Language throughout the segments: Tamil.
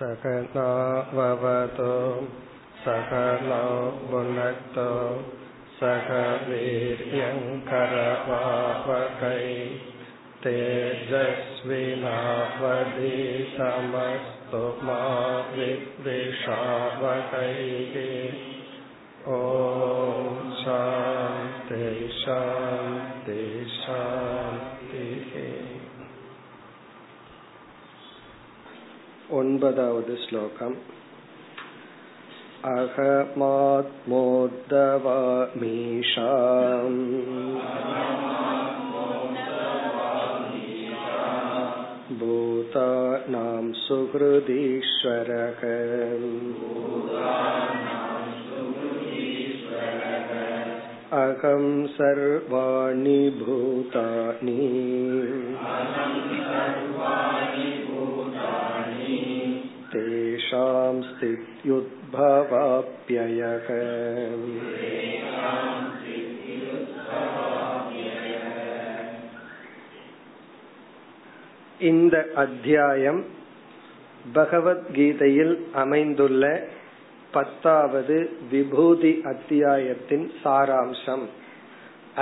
சகநாவவதோ சகலோ புனக்தோ சகவீர்யங்கரவாவகை தேஜஸ்வினாவதீதமஸ்து மா வித்விஷாவகை. ஓம் சாந்தி சாந்தி சாந்தி. ஒன்பதாவது ஸ்லோகம். அகமாத்மோத்வாமீஷாம் பூதானாம் சுஹ்ருதீஸ்வரக அகம் சர்வாணி பூதானி தேஷாம் ஸ்தித்யுத் பவாப்யயக. இந்த அத்தியாயம் பகவத்கீதையில் அமைந்துள்ள 10வது விபூதி அத்தியாயத்தின் சாராம்சம்,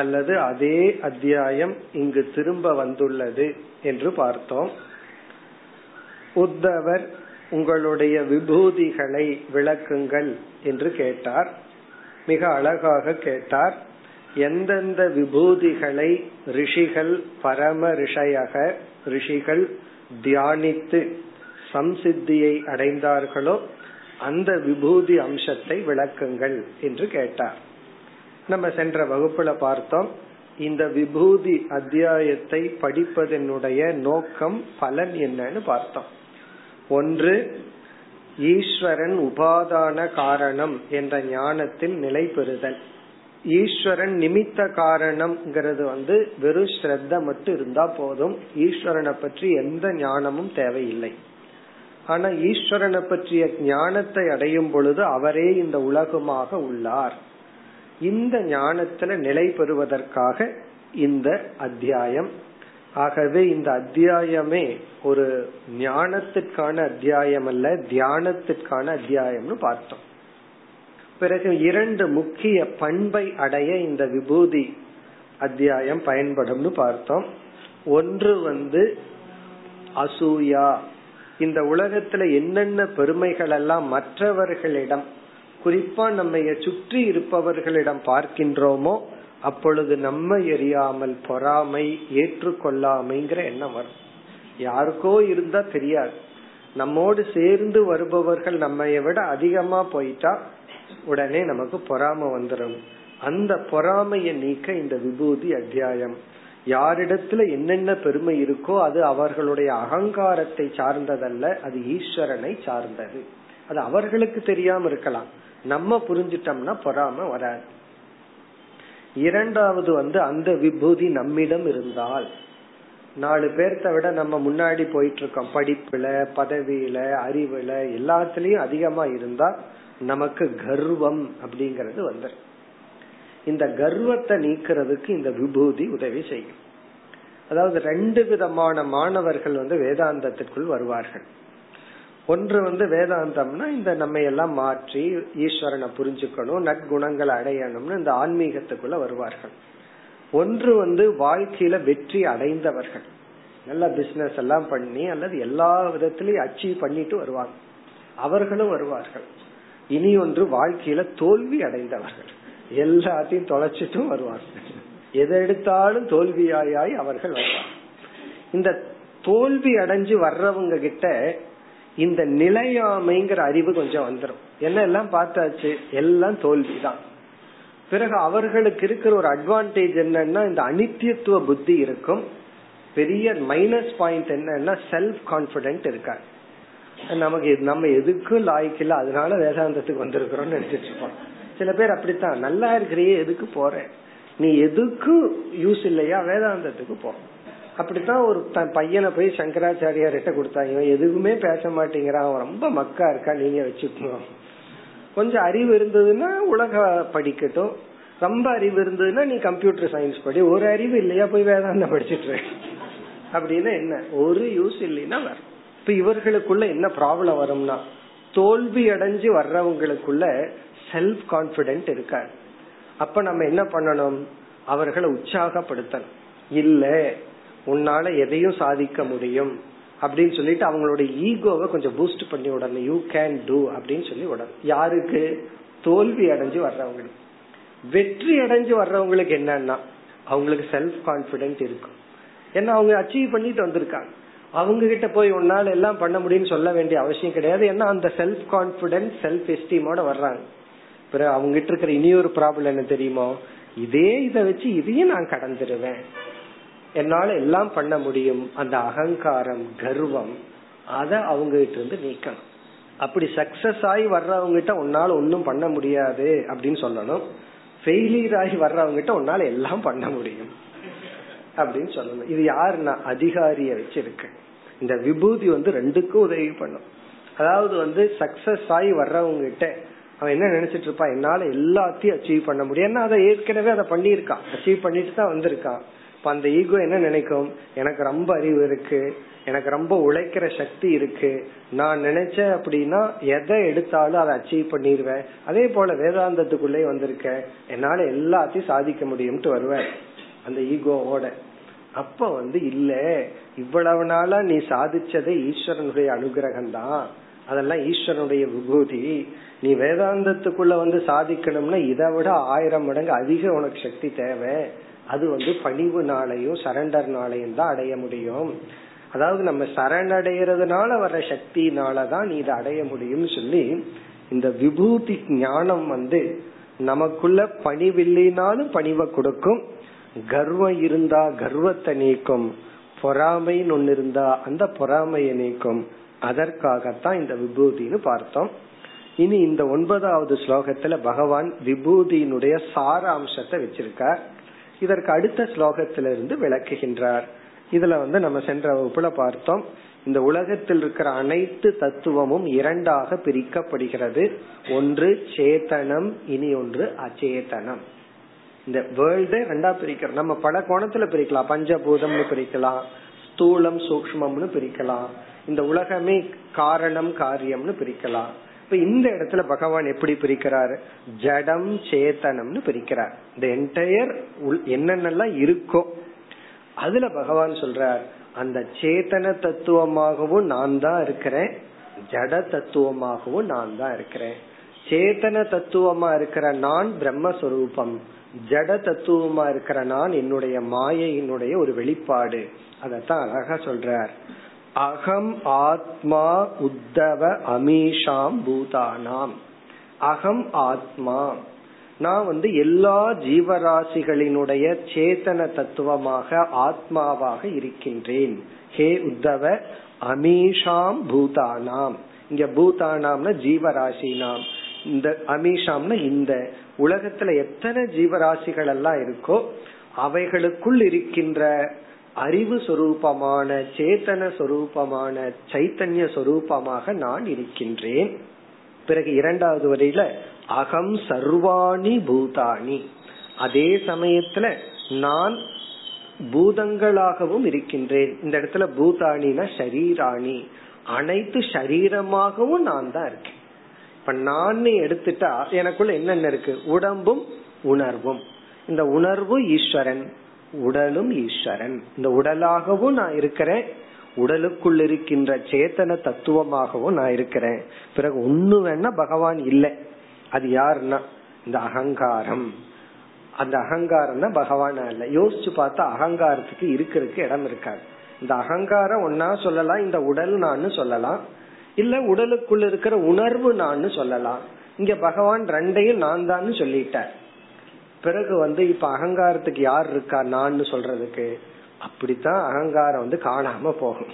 அல்லது அதே அத்தியாயம் இங்கு திரும்ப வந்துள்ளது என்று பார்த்தோம். உத்தவர், உங்களுடைய விபூதிகளை விளக்குங்கள் என்று கேட்டார். மிக அழகாக கேட்டார். எந்தெந்த விபூதிகளை ரிஷிகள், பரம ரிஷயக ரிஷிகள் தியானித்து சம்சித்தியை அடைந்தார்களோ அந்த விபூதி அம்சத்தை விளக்குங்கள் என்று கேட்டார். நம்ம சென்ற வகுப்புல பார்த்தோம், இந்த விபூதி அத்தியாயத்தை படிப்பதனுடைய நோக்கம், பலன் என்னன்னு பார்த்தோம். ஒன்று, ஈஸ்வரன் உபாதான காரணம் என்ற ஞானத்தில் நிலை பெறுதல். ஈஸ்வரன் நிமித்த காரணம்ங்கிறது வெறும் ஸ்ரத்த மட்டும் இருந்தா போதும், ஈஸ்வரனை பற்றி எந்த ஞானமும் தேவையில்லை. ஆனா ஈஸ்வரனை பற்றிய ஞானத்தை அடையும் பொழுது அவரே இந்த உலகமாக உள்ளார். இந்த ஞானத்துல நிலை பெறுவதற்காக இந்த அத்தியாயம். ஆகவே இந்த அத்தியாயமே ஒரு ஞானத்திற்கான அத்தியாயம் அல்ல, தியானத்திற்கான அத்தியாயம்னு பார்த்தோம். பிறகு 2 முக்கிய பண்பை அடைய இந்த விபூதி அத்தியாயம் பயன்படும்னு பார்த்தோம். ஒன்று அசூயா. இந்த உலகத்துல என்னென்ன பெருமைகள் எல்லாம் மற்றவர்களிடம், குறிப்பா நம்ம சுற்றி இருப்பவர்களிடம் பார்க்கின்றோமோ அப்பொழுது நம்ம எரியாமல் பொறாமை, ஏற்றுக்கொள்ளாமைங்கிற எண்ணம் வரும். யாருக்கோ இருந்தா தெரியாது, நம்மோடு சேர்ந்து வருபவர்கள் நம்ம விட அதிகமா போயிட்டா உடனே நமக்கு பொறாமை வந்துடும். அந்த பொறாமையை நீக்க இந்த விபூதி அத்தியாயம். யாரிடத்துல என்னென்ன பெருமை இருக்கோ அது அவர்களுடைய அகங்காரத்தை சார்ந்ததல்ல, அது ஈஸ்வரனை சார்ந்தது. அது அவர்களுக்கு தெரியாம இருக்கலாம், நம்ம புரிஞ்சிட்டோம்னா பொறாமை வராது. 2வது அந்த விபூதி நம்மிடம் இருந்தால், 4 பேர்த்த விட நம்ம முன்னாடி போயிட்டு இருக்கோம், படிப்புல, பதவியில, அறிவுல, எல்லாத்துலயும் அதிகமா இருந்தா நமக்கு கர்வம் அப்படிங்கறது வந்துடும். இந்த கர்வத்தை நீக்கிறதுக்கு இந்த விபூதி உதவி செய்யும். அதாவது 2 விதமான மாணவர்கள் வேதாந்தத்திற்குள் வருவார்கள். ஒன்று வேதாந்தம்னா இந்த நம்ம எல்லாம் மாற்றி ஈஸ்வரனை புரிஞ்சுக்கணும், நற்குணங்களை அடையணும்னு இந்த ஆன்மீகத்துக்குள்ள வருவார்கள். ஒன்று வாழ்க்கையில வெற்றி அடைந்தவர்கள், நல்ல பிசினஸ் எல்லாம் பண்ணி அல்லது எல்லா விதத்திலயும் அச்சீவ் பண்ணிட்டு வருவாங்க, அவர்களும் வருவார்கள். இனி ஒன்று வாழ்க்கையில தோல்வி அடைந்தவர்கள், எல்லாத்தையும் தொலைச்சிட்டும் வருவார்கள், எதை எடுத்தாலும் தோல்வியாய் அவர்கள் வருவாங்க. இந்த தோல்வி அடைஞ்சு வர்றவங்க கிட்ட இந்த நிலையாமைங்கிற அறிவு கொஞ்சம் வந்துடும். என்ன எல்லாம் பார்த்தாச்சு, எல்லாம் தோல்விதான். பிறகு அவர்களுக்கு இருக்கிற ஒரு அட்வான்டேஜ் என்னன்னா இந்த அனித்தியத்துவ புத்தி இருக்கும். பெரிய மைனஸ் பாயிண்ட் என்னன்னா செல்ஃப் கான்பிடென்ட் இருக்காது. நமக்கு நம்ம எதுக்கும் லாய்க்கில்ல, அதனால வேதாந்தத்துக்கு வந்திருக்கிறோம்னு நினைச்சிட்டு இருப்போம். சில பேர் அப்படித்தான், நல்லா இருக்கிறையே எதுக்கு போற, நீ எதுக்கும் யூஸ் இல்லையா, வேதாந்தத்துக்கு போ. அப்படித்தான் ஒரு பையனை போய் சங்கராச்சாரியார்கிட்ட கொடுத்தாங்க, எதுவுமே பேச மாட்டேங்கிறான், ரொம்ப மக்கா இருக்கா, நீங்க வச்சுக்கணும். கொஞ்சம் அறிவு இருந்ததுன்னா உலக படிக்கட்டும், ரொம்ப அறிவு இருந்ததுன்னா நீ கம்ப்யூட்டர் சயின்ஸ் படி, ஒரு அறிவு இல்லையா போய் வேதாந்தம் படிச்சுட்டு அப்படின்னு என்ன, ஒரு யூஸ் இல்லைன்னா வரும். இப்ப இவர்களுக்குள்ள என்ன ப்ராப்ளம் வரும்னா, தோல்வி அடைஞ்சு வர்றவங்களுக்குள்ள செல்ஃப் கான்பிடென்ட் இருக்காது. அப்ப நம்ம என்ன பண்ணணும், அவர்களை உற்சாகப்படுத்தணும். இல்ல உன்னால எதையும் சாதிக்க முடியும் அப்படின்னு சொல்லிட்டு அவங்களோட ஈகோவை கொஞ்சம் பூஸ்ட் பண்ணி விடணும். யூ கேன் டூ அப்படின்னு சொல்லி விடணும். யாருக்கு? தோல்வி அடைஞ்சு வர்றவங்களுக்கு. வெற்றி அடைஞ்சு வர்றவங்களுக்கு என்னன்னா, அவங்களுக்கு செல்ஃப் கான்பிடென்ட் இருக்கும். ஏன்னா அவங்க அச்சீவ் பண்ணிட்டு வந்திருக்காங்க. அவங்க கிட்ட போய் உன்னால எல்லாம் பண்ண முடியும்னு சொல்ல வேண்டிய அவசியம் கிடையாது. ஏன்னா அந்த செல்ஃப் கான்பிடென்ட் செல்ஃப் எஸ்டீமோட வர்றாங்க. பிறகு அவங்க கிட்ட இருக்கிற இனியொரு ப்ராப்ளம் என்ன தெரியுமோ, இதே இதை வச்சு இதையும் நான் கடந்துருவேன், என்னால எல்லாம் பண்ண முடியும், அந்த அகங்காரம் கர்வம் அத அவங்க கிட்ட இருந்து நீக்கணும். அப்படி சக்சஸ் ஆகி வர்றவங்கிட்ட உன்னால ஒன்னும் பண்ண முடியாது அப்படின்னு சொல்லணும். ஃபெயிலியர் ஆகி வர்றவங்கிட்ட உன்னால எல்லாம் பண்ண முடியும் அப்படின்னு சொல்லணும். இது யாருன்னா அதிகாரிய வச்சிருக்கு. இந்த விபூதி வந்து ரெண்டுக்கும் உதவி பண்ணும். அதாவது வந்து சக்சஸ் ஆகி வர்றவங்கிட்ட அவன் என்ன நினைச்சிட்டு இருப்பான், என்னால எல்லாத்தையும் அச்சீவ் பண்ண முடியும். ஏன்னா அதை ஏற்கனவே அதை பண்ணியிருக்கான், அச்சீவ் பண்ணிட்டு தான் வந்திருக்கான். இப்ப அந்த ஈகோ என்ன நினைக்கும், எனக்கு ரொம்ப அறிவு இருக்கு, எனக்கு ரொம்ப உழைக்கிற சக்தி இருக்கு, நான் நினைச்சேன் அப்படின்னா எதை எடுத்தாலும் அதை அச்சீவ் பண்ணிடுவேன். அதே போல வேதாந்தத்துக்குள்ளே வந்திருக்க, என்னால எல்லாத்தையும் சாதிக்க முடியும்ட்டு வருவேன் அந்த ஈகோவோட. அப்ப வந்து இல்ல, இவ்வளவு நாளா நீ சாதிச்சதே ஈஸ்வரனுடைய அனுகிரகம் தான், அதெல்லாம் ஈஸ்வரனுடைய விபூதி. நீ வேதாந்தத்துக்குள்ள வந்து சாதிக்கணும்னா இதை விட 1000 மடங்கு அதிக உனக்கு சக்தி தேவை. அது வந்து பணிவு நாளையும் சரண்டர்னாலையும் தான் அடைய முடியும். அதாவது நம்ம சரணடைகிறதுனால வர்ற சக்தினாலதான் நீ இதை அடைய முடியும் சொல்லி, இந்த விபூதி ஞானம் வந்து நமக்குள்ள பணிவில்லைனாலும் பணிவை கொடுக்கும், கர்வம் இருந்தா கர்வத்தை நீக்கும், பொறாமைன்னு ஒன்னு இருந்தா அந்த பொறாமையை நீக்கும். அதற்காகத்தான் இந்த விபூதின்னு பார்த்தோம். இனி இந்த 9வது ஸ்லோகத்துல பகவான் விபூதியினுடைய சாராம்சத்தை வச்சிருக்கார். இதற்கு அடுத்த ஸ்லோகத்திலிருந்து விளக்குகின்றார். இதுல வந்து நம்ம சென்ற வகுப்புல பார்த்தோம், இந்த உலகத்தில் இருக்கிற அனைத்து தத்துவமும் இரண்டாக பிரிக்கப்படுகிறது. ஒன்று சேத்தனம், இனி ஒன்று அச்சேதனம். இந்த வேர்ல்டே ரெண்டா பிரிக்கிறோம். நம்ம பல கோணத்துல பிரிக்கலாம், பஞ்சபூதம்னு பிரிக்கலாம், ஸ்தூலம் சூக்ஷ்மம்னு பிரிக்கலாம், இந்த உலகமே காரணம் காரியம்னு பிரிக்கலாம். இப்ப இந்த இடத்துல பகவான் எப்படி பிரிக்கிறார், ஜடம் சேத்தனம்னு பிரிக்கிறார். இந்த என்டையர் என்னென்னலாம் இருக்கோ அதுல பகவான் சொல்றார், அந்த சேத்தன தத்துவமாகவும் நான் தான் இருக்கிறேன், ஜட தத்துவமாகவும் நான் தான் இருக்கிறேன். சேத்தன தத்துவமா இருக்கிற நான் பிரம்மஸ்வரூபம், ஜட தத்துவமா இருக்கிற நான் என்னுடைய மாயையினுடைய ஒரு வெளிப்பாடு. அதத்தான் அழகா சொல்றார், அகம் ஆத்மா உத்தவ அமீஷாம் பூதானாம். அகம் ஆத்மா, நான் வந்து எல்லா ஜீவராசிகளினுடைய சேத்தன தத்துவமாக ஆத்மாவாக இருக்கின்றேன். ஹே உத்தவ அமீஷாம் பூதானாம், இங்க பூதானாம்னா ஜீவராசி நாம், இந்த அமீஷாம்னா இந்த உலகத்துல எத்தனை ஜீவராசிகள் எல்லாம் இருக்கோ அவைகளுக்குள் இருக்கின்ற அறிவு சொரூபமான சேத்தன சொரூபமான சைத்தன்ய சொரூபமாக நான் இருக்கின்றேன். பிறகு 2வது வரையில அகம் சர்வாணி பூதானி, அதே சமயத்துல நான் பூதங்களாகவும் இருக்கின்றேன். இந்த இடத்துல பூதானினா ஷரீராணி, அனைத்து ஷரீரமாகவும் நான் தான் இருக்கேன். இப்ப நான் எடுத்துட்டா எனக்குள்ள என்னென்ன இருக்கு, உடம்பும் உணர்வும். இந்த உணர்வு ஈஸ்வரன், உடலும் ஈஸ்வரன். இந்த உடலாகவும் நான் இருக்கிறேன், உடலுக்குள் இருக்கின்ற சேத்தன தத்துவமாகவும் நான் இருக்கிறேன். பிறகு ஒண்ணு வேணா பகவான் இல்லை, அது யாருன்னா இந்த அகங்காரம். அந்த அகங்காரம்னா பகவான் இல்லை. யோசிச்சு பார்த்தா அகங்காரத்துக்கு இருக்கிறதுக்கு இடம் இருக்காது. இந்த அகங்காரம் ஒன்னா சொல்லலாம், இந்த உடல் நான்னு சொல்லலாம், இல்ல உடலுக்குள்ள இருக்கிற உணர்வு நான்னு சொல்லலாம். இங்க பகவான் ரெண்டையும் நான் தான்னு சொல்லிட்டார். பிறகு வந்து இப்ப அகங்காரத்துக்கு யார் இருக்கா நான் சொல்றதுக்கு? அப்படித்தான் அகங்காரம் வந்து காணாம போகும்.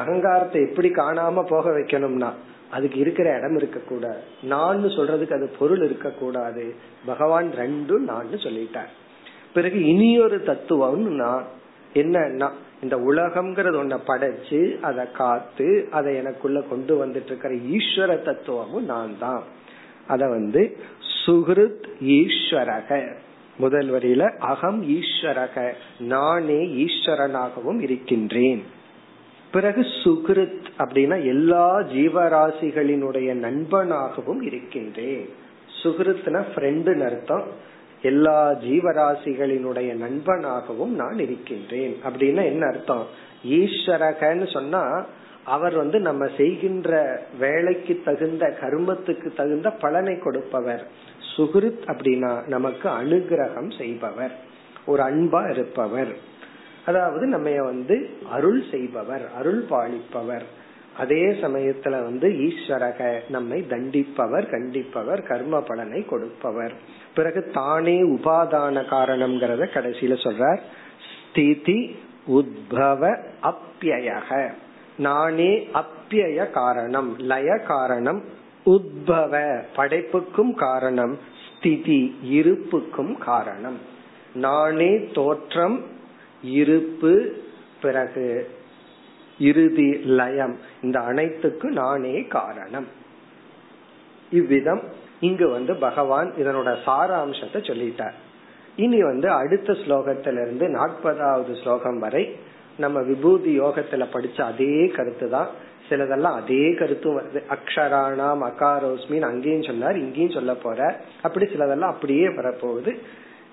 அகங்காரத்தை எப்படி காணாம போக வைக்கணும்னா அதுக்கு இருக்கிற இடம் இருக்க கூடாது, நான் சொல்றதுக்கு அது பொருள் இருக்க கூடாது. பகவான் ரெண்டும் நான் சொல்லிட்டார். பிறகு இனியொரு தத்துவம் நான் என்னன்னா, இந்த உலகம்ங்கிறது ஒன்ன படைச்சு அதை காத்து அதை எனக்குள்ள கொண்டு வந்துட்டு இருக்கிற ஈஸ்வர தத்துவமும் நான் தான். அத வந்து சுகிருத் ஈஸ்வரக, முதல் வரியில அகம் ஈஸ்வரக, நானே ஈஸ்வரனாகவும் இருக்கின்றேன். பிறகு சுகிருத் அப்படின்னா எல்லா ஜீவராசிகளினுடைய நண்பனாகவும் இருக்கின்றேன். சுகிருத்னா ஃப்ரெண்டுன்னு அர்த்தம். எல்லா ஜீவராசிகளினுடைய நண்பனாகவும் நான் இருக்கின்றேன் அப்படின்னா என்ன அர்த்தம்? ஈஸ்வரகன்னு சொன்னா அவர் நம்ம செய்கின்ற வேலைக்கு தகுந்த கர்மத்துக்கு தகுந்த பலனை கொடுப்பவர். சுகிருத் அப்படின்னா நமக்கு அனுகிரகம் செய்பவர், ஒரு அன்பா இருப்பவர், அதாவது நம்ம அருள் செய்பவர், அருள் பாலிப்பவர். அதே சமயத்துல ஈஸ்வரக நம்மை தண்டிப்பவர், கண்டிப்பவர், கர்ம பலனை கொடுப்பவர். பிறகு தானே உபாதான காரணம்ங்கிறத கடைசியில சொல்றார். ஸ்திதி உத்பவ அப்யயக, நானே அப்யய காரணம், லய காரணம், உத்பவ படைப்புக்கும் காரணம், ஸ்திதி இருப்புக்கும் காரணம். நானே தோற்றம், இருப்பு, பிறகு இறுதி லயம், இந்த அனைத்துக்கு நானே காரணம். இவ்விதம் இங்கு பகவான் இதனோட சாராம்சத்தை சொல்லிட்டார். இனி அடுத்த ஸ்லோகத்திலிருந்து 40வது ஸ்லோகம் வரை நம்ம விபூதி யோகத்துல படிச்ச அதே கருத்து தான். சிலதெல்லாம் அதே கருத்து வருது. அக்ஷராணாம் அகாரோஸ்மின் அங்கேயும் சொன்னார், இங்கேயும் சொல்ல போற. அப்படி சிலதெல்லாம் அப்படியே வரப்போகுது.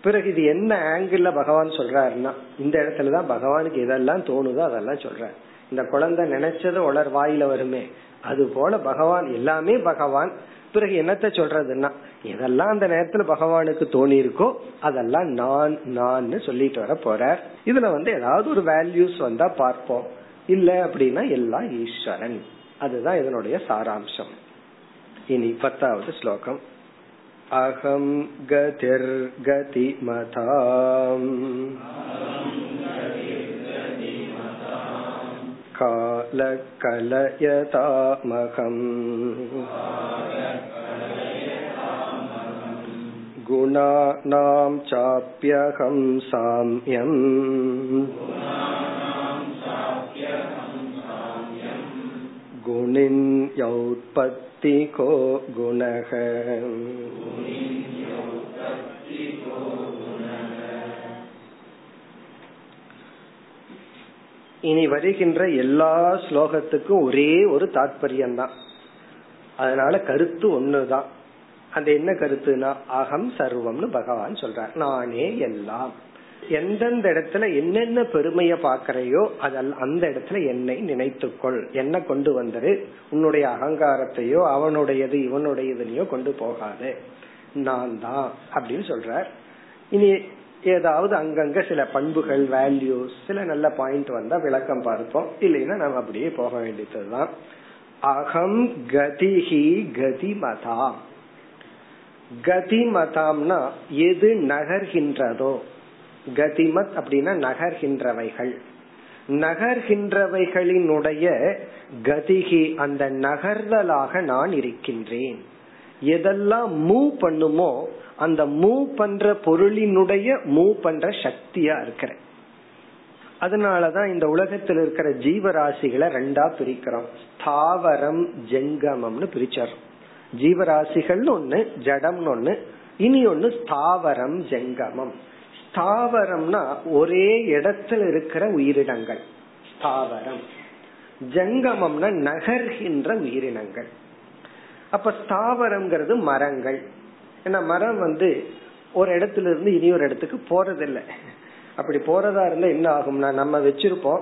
பிறகு இது என்ன ஆங்கிள் பகவான் சொல்றாருன்னா, இந்த இடத்துலதான் பகவானுக்கு எதெல்லாம் தோணுதோ அதெல்லாம் சொல்ற. இந்த குழந்தை நினைச்சது உலர் வாயில வருமே, அது போல பகவான் எல்லாமே பகவான். பிறகு என்னத்த சொல்றதுன்னா, இதெல்லாம் அந்த நேரத்துல பகவானுக்கு தோணி இருக்கோ அதெல்லாம் நான் நான் சொல்லிட்டு வர போற. இதுல ஏதாவது ஒரு வேல்யூஸ் வந்தா பார்ப்போம், இல்ல அப்படின்னா எல்லாம் ஈஸ்வரன். அதுதான் இதனுடைய சாராம்சம். இனி 10வது ஸ்லோகம். அகம் கதிர் கதி மதாம் கால கலயதாமகம் குணாநாம் சாப்யகம் சாம்யம் குணின் யௌத்பத்தி கோ குணஹ. இனி வருகின்ற எல்லா ஸ்லோகத்துக்கும் ஒரே ஒரு தாற்பயம் தான். அதனால கருத்து ஒண்ணுதான். அந்த என்ன கருத்துனா, அகம் சர்வம்னு பகவான் சொல்றார். நானே எல்லாம். எந்தெந்த இடத்துல என்னென்ன பெருமைய பாக்கறையோ அதெல்லாம் அந்த இடத்துல என்னை நினைத்துக்கொள், என்ன கொண்டு வந்துரு. உன்னுடைய அகங்காரத்தையோ அவனுடையது இவனுடையதுலயோ கொண்டு போகாது, நான் தான் அப்படின்னு சொல்றார். இனி ஏதாவது அங்கங்க சில பண்புகள், வேல்யூஸ், சில நல்ல பாயிண்ட் வந்தா விளக்கம் பார்ப்போம், இல்லைன்னா நம்ம அப்படியே போக வேண்டியதுதான். அகம் கதிஹி கதிமதாம். கதிமதாம்னா எது நகர்கின்றதோ. கதிமத் அப்படின்னா நகர்கின்றவைகள். நகர்கின்றவைகளினுடைய கதிஹி அந்த நகர்தலாக நான் இருக்கின்றேன். எதெல்லாம் மூவ் பண்ணுமோ அந்த மூவ் பண்ற பொருளினுடைய மூவ் பண்ற சக்தியா இருக்கிற. அதனாலதான் இந்த உலகத்தில் இருக்கிற ஜீவராசிகளை ரெண்டா பிரிக்கிறோம், ஸ்தாவரம் ஜெங்கமம்னு பிரிச்சறோம். ஜீவராசிகள் ஒண்ணு, ஜடம் ஒண்ணு, இனி ஒண்ணு ஸ்தாவரம் ஜெங்கமம். ஸ்தாவரம்னா ஒரே இடத்துல இருக்கிற உயிரினங்கள் ஸ்தாவரம். ஜங்கமம்னா நகர்கின்ற உயிரினங்கள். அப்ப ஸ்தாவரம்ங்கிறது மரங்கள். ஏன்னா மரம் ஒரு இடத்துல இருந்து இனி ஒரு இடத்துக்கு போறதில்லை. அப்படி போறதா இருந்தா என்ன ஆகும்னா, நம்ம வச்சிருப்போம்,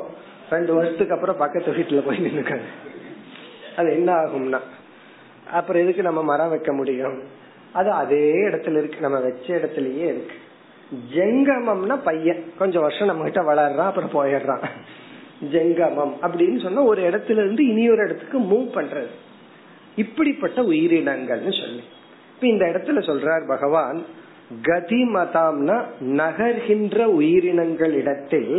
2 வருஷத்துக்கு அப்புறம் பக்கத்து வீட்டுல போய் நின்னுக்காங்க, அது என்ன ஆகும்னா அப்புறம் எதுக்கு நம்ம மரம் வைக்க முடியும்? அது அதே இடத்துல இருக்கு, நம்ம வச்ச இடத்துலயே இருக்கு. ஜெங்கமம்னா பையன் கொஞ்சம் வருஷம் நம்ம கிட்ட வளர்றான், அப்புறம் போயிடுறான். ஜெங்கமம் அப்படின்னு சொன்னா ஒரு இடத்துல இருந்து இனி ஒரு இடத்துக்கு மூவ் பண்றது. இப்படிப்பட்ட உயிரினங்கள்னு சொல்லி இந்த இடத்துல சொல்றார் பகவான். கதிமதாம்னா நகர்கின்ற உயிரினங்கள் இடத்தில்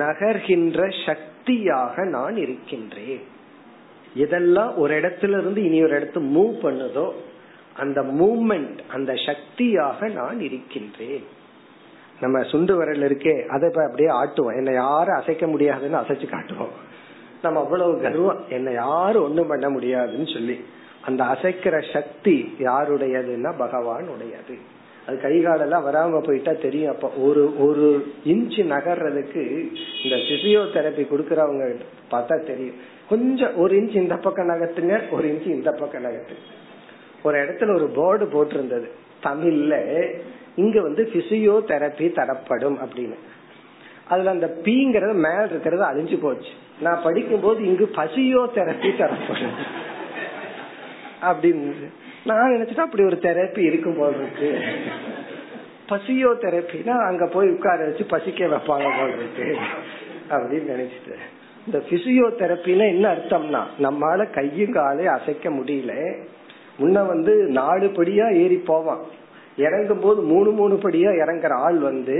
நகர்கின்ற சக்தியாக நான் இருக்கின்றேன். இதெல்லாம் ஒரு இடத்துல இருந்து இனி ஒரு இடத்து மூவ் பண்ணுதோ அந்த மூவ்மெண்ட், அந்த சக்தியாக நான் இருக்கின்றேன். நம்ம சுண்டு வரல் இருக்கே, அதை அப்படியே ஆட்டுவோம். என்னை யாரும் அசைக்க முடியாதுன்னு அசைச்சு காட்டுவோம். நம்ம அவ்வளவு கர்வம், என்னை யாரும் ஒண்ணும் பண்ண முடியாதுன்னு சொல்லி. அந்த அசைக்கிற சக்தி யாருடையதுன்னா பகவான் உடையது. அது கைகாலெல்லாம் வராம போயிட்டா தெரியும். அப்ப ஒரு ஒரு இன்ச்சு நகர்றதுக்கு இந்த பிசியோதெரபி கொடுக்கறவங்க பார்த்தா தெரியும், கொஞ்சம் ஒரு இன்ச்சு இந்த பக்கம் நகர்த்துங்க, ஒரு இன்ச்சு இந்த பக்கம் நகர்த்துங்க. ஒரு இடத்துல ஒரு போர்டு போட்டிருந்தது தமிழ்ல, இங்க வந்து பிசியோதெரபி தரப்படும் அப்படின்னு. அதுல அந்த பீங்கிறது மேல இருக்கிறது அழிஞ்சு போச்சு. நான் படிக்கும் போது இங்கு பசியோதெரபி தரப்படும் அப்படின்னு நான் நினைச்சிட்டா, அப்படி ஒரு தெரப்பி இருக்கும் போல இருக்கு. பசியோதெரபினா அங்க போய் உட்கார வச்சு பசிக்க வைப்பாங்க போல இருக்கு அப்படின்னு நினைச்சிட்டேன். இந்த பிசியோதெரப்பினா என்ன அர்த்தம்னா, நம்மளால கையும் காலையும் அசைக்க முடியல, முன்ன வந்து 4 படியா ஏறி போவான், இறங்கும் போது 3 படியா இறங்குற ஆள் வந்து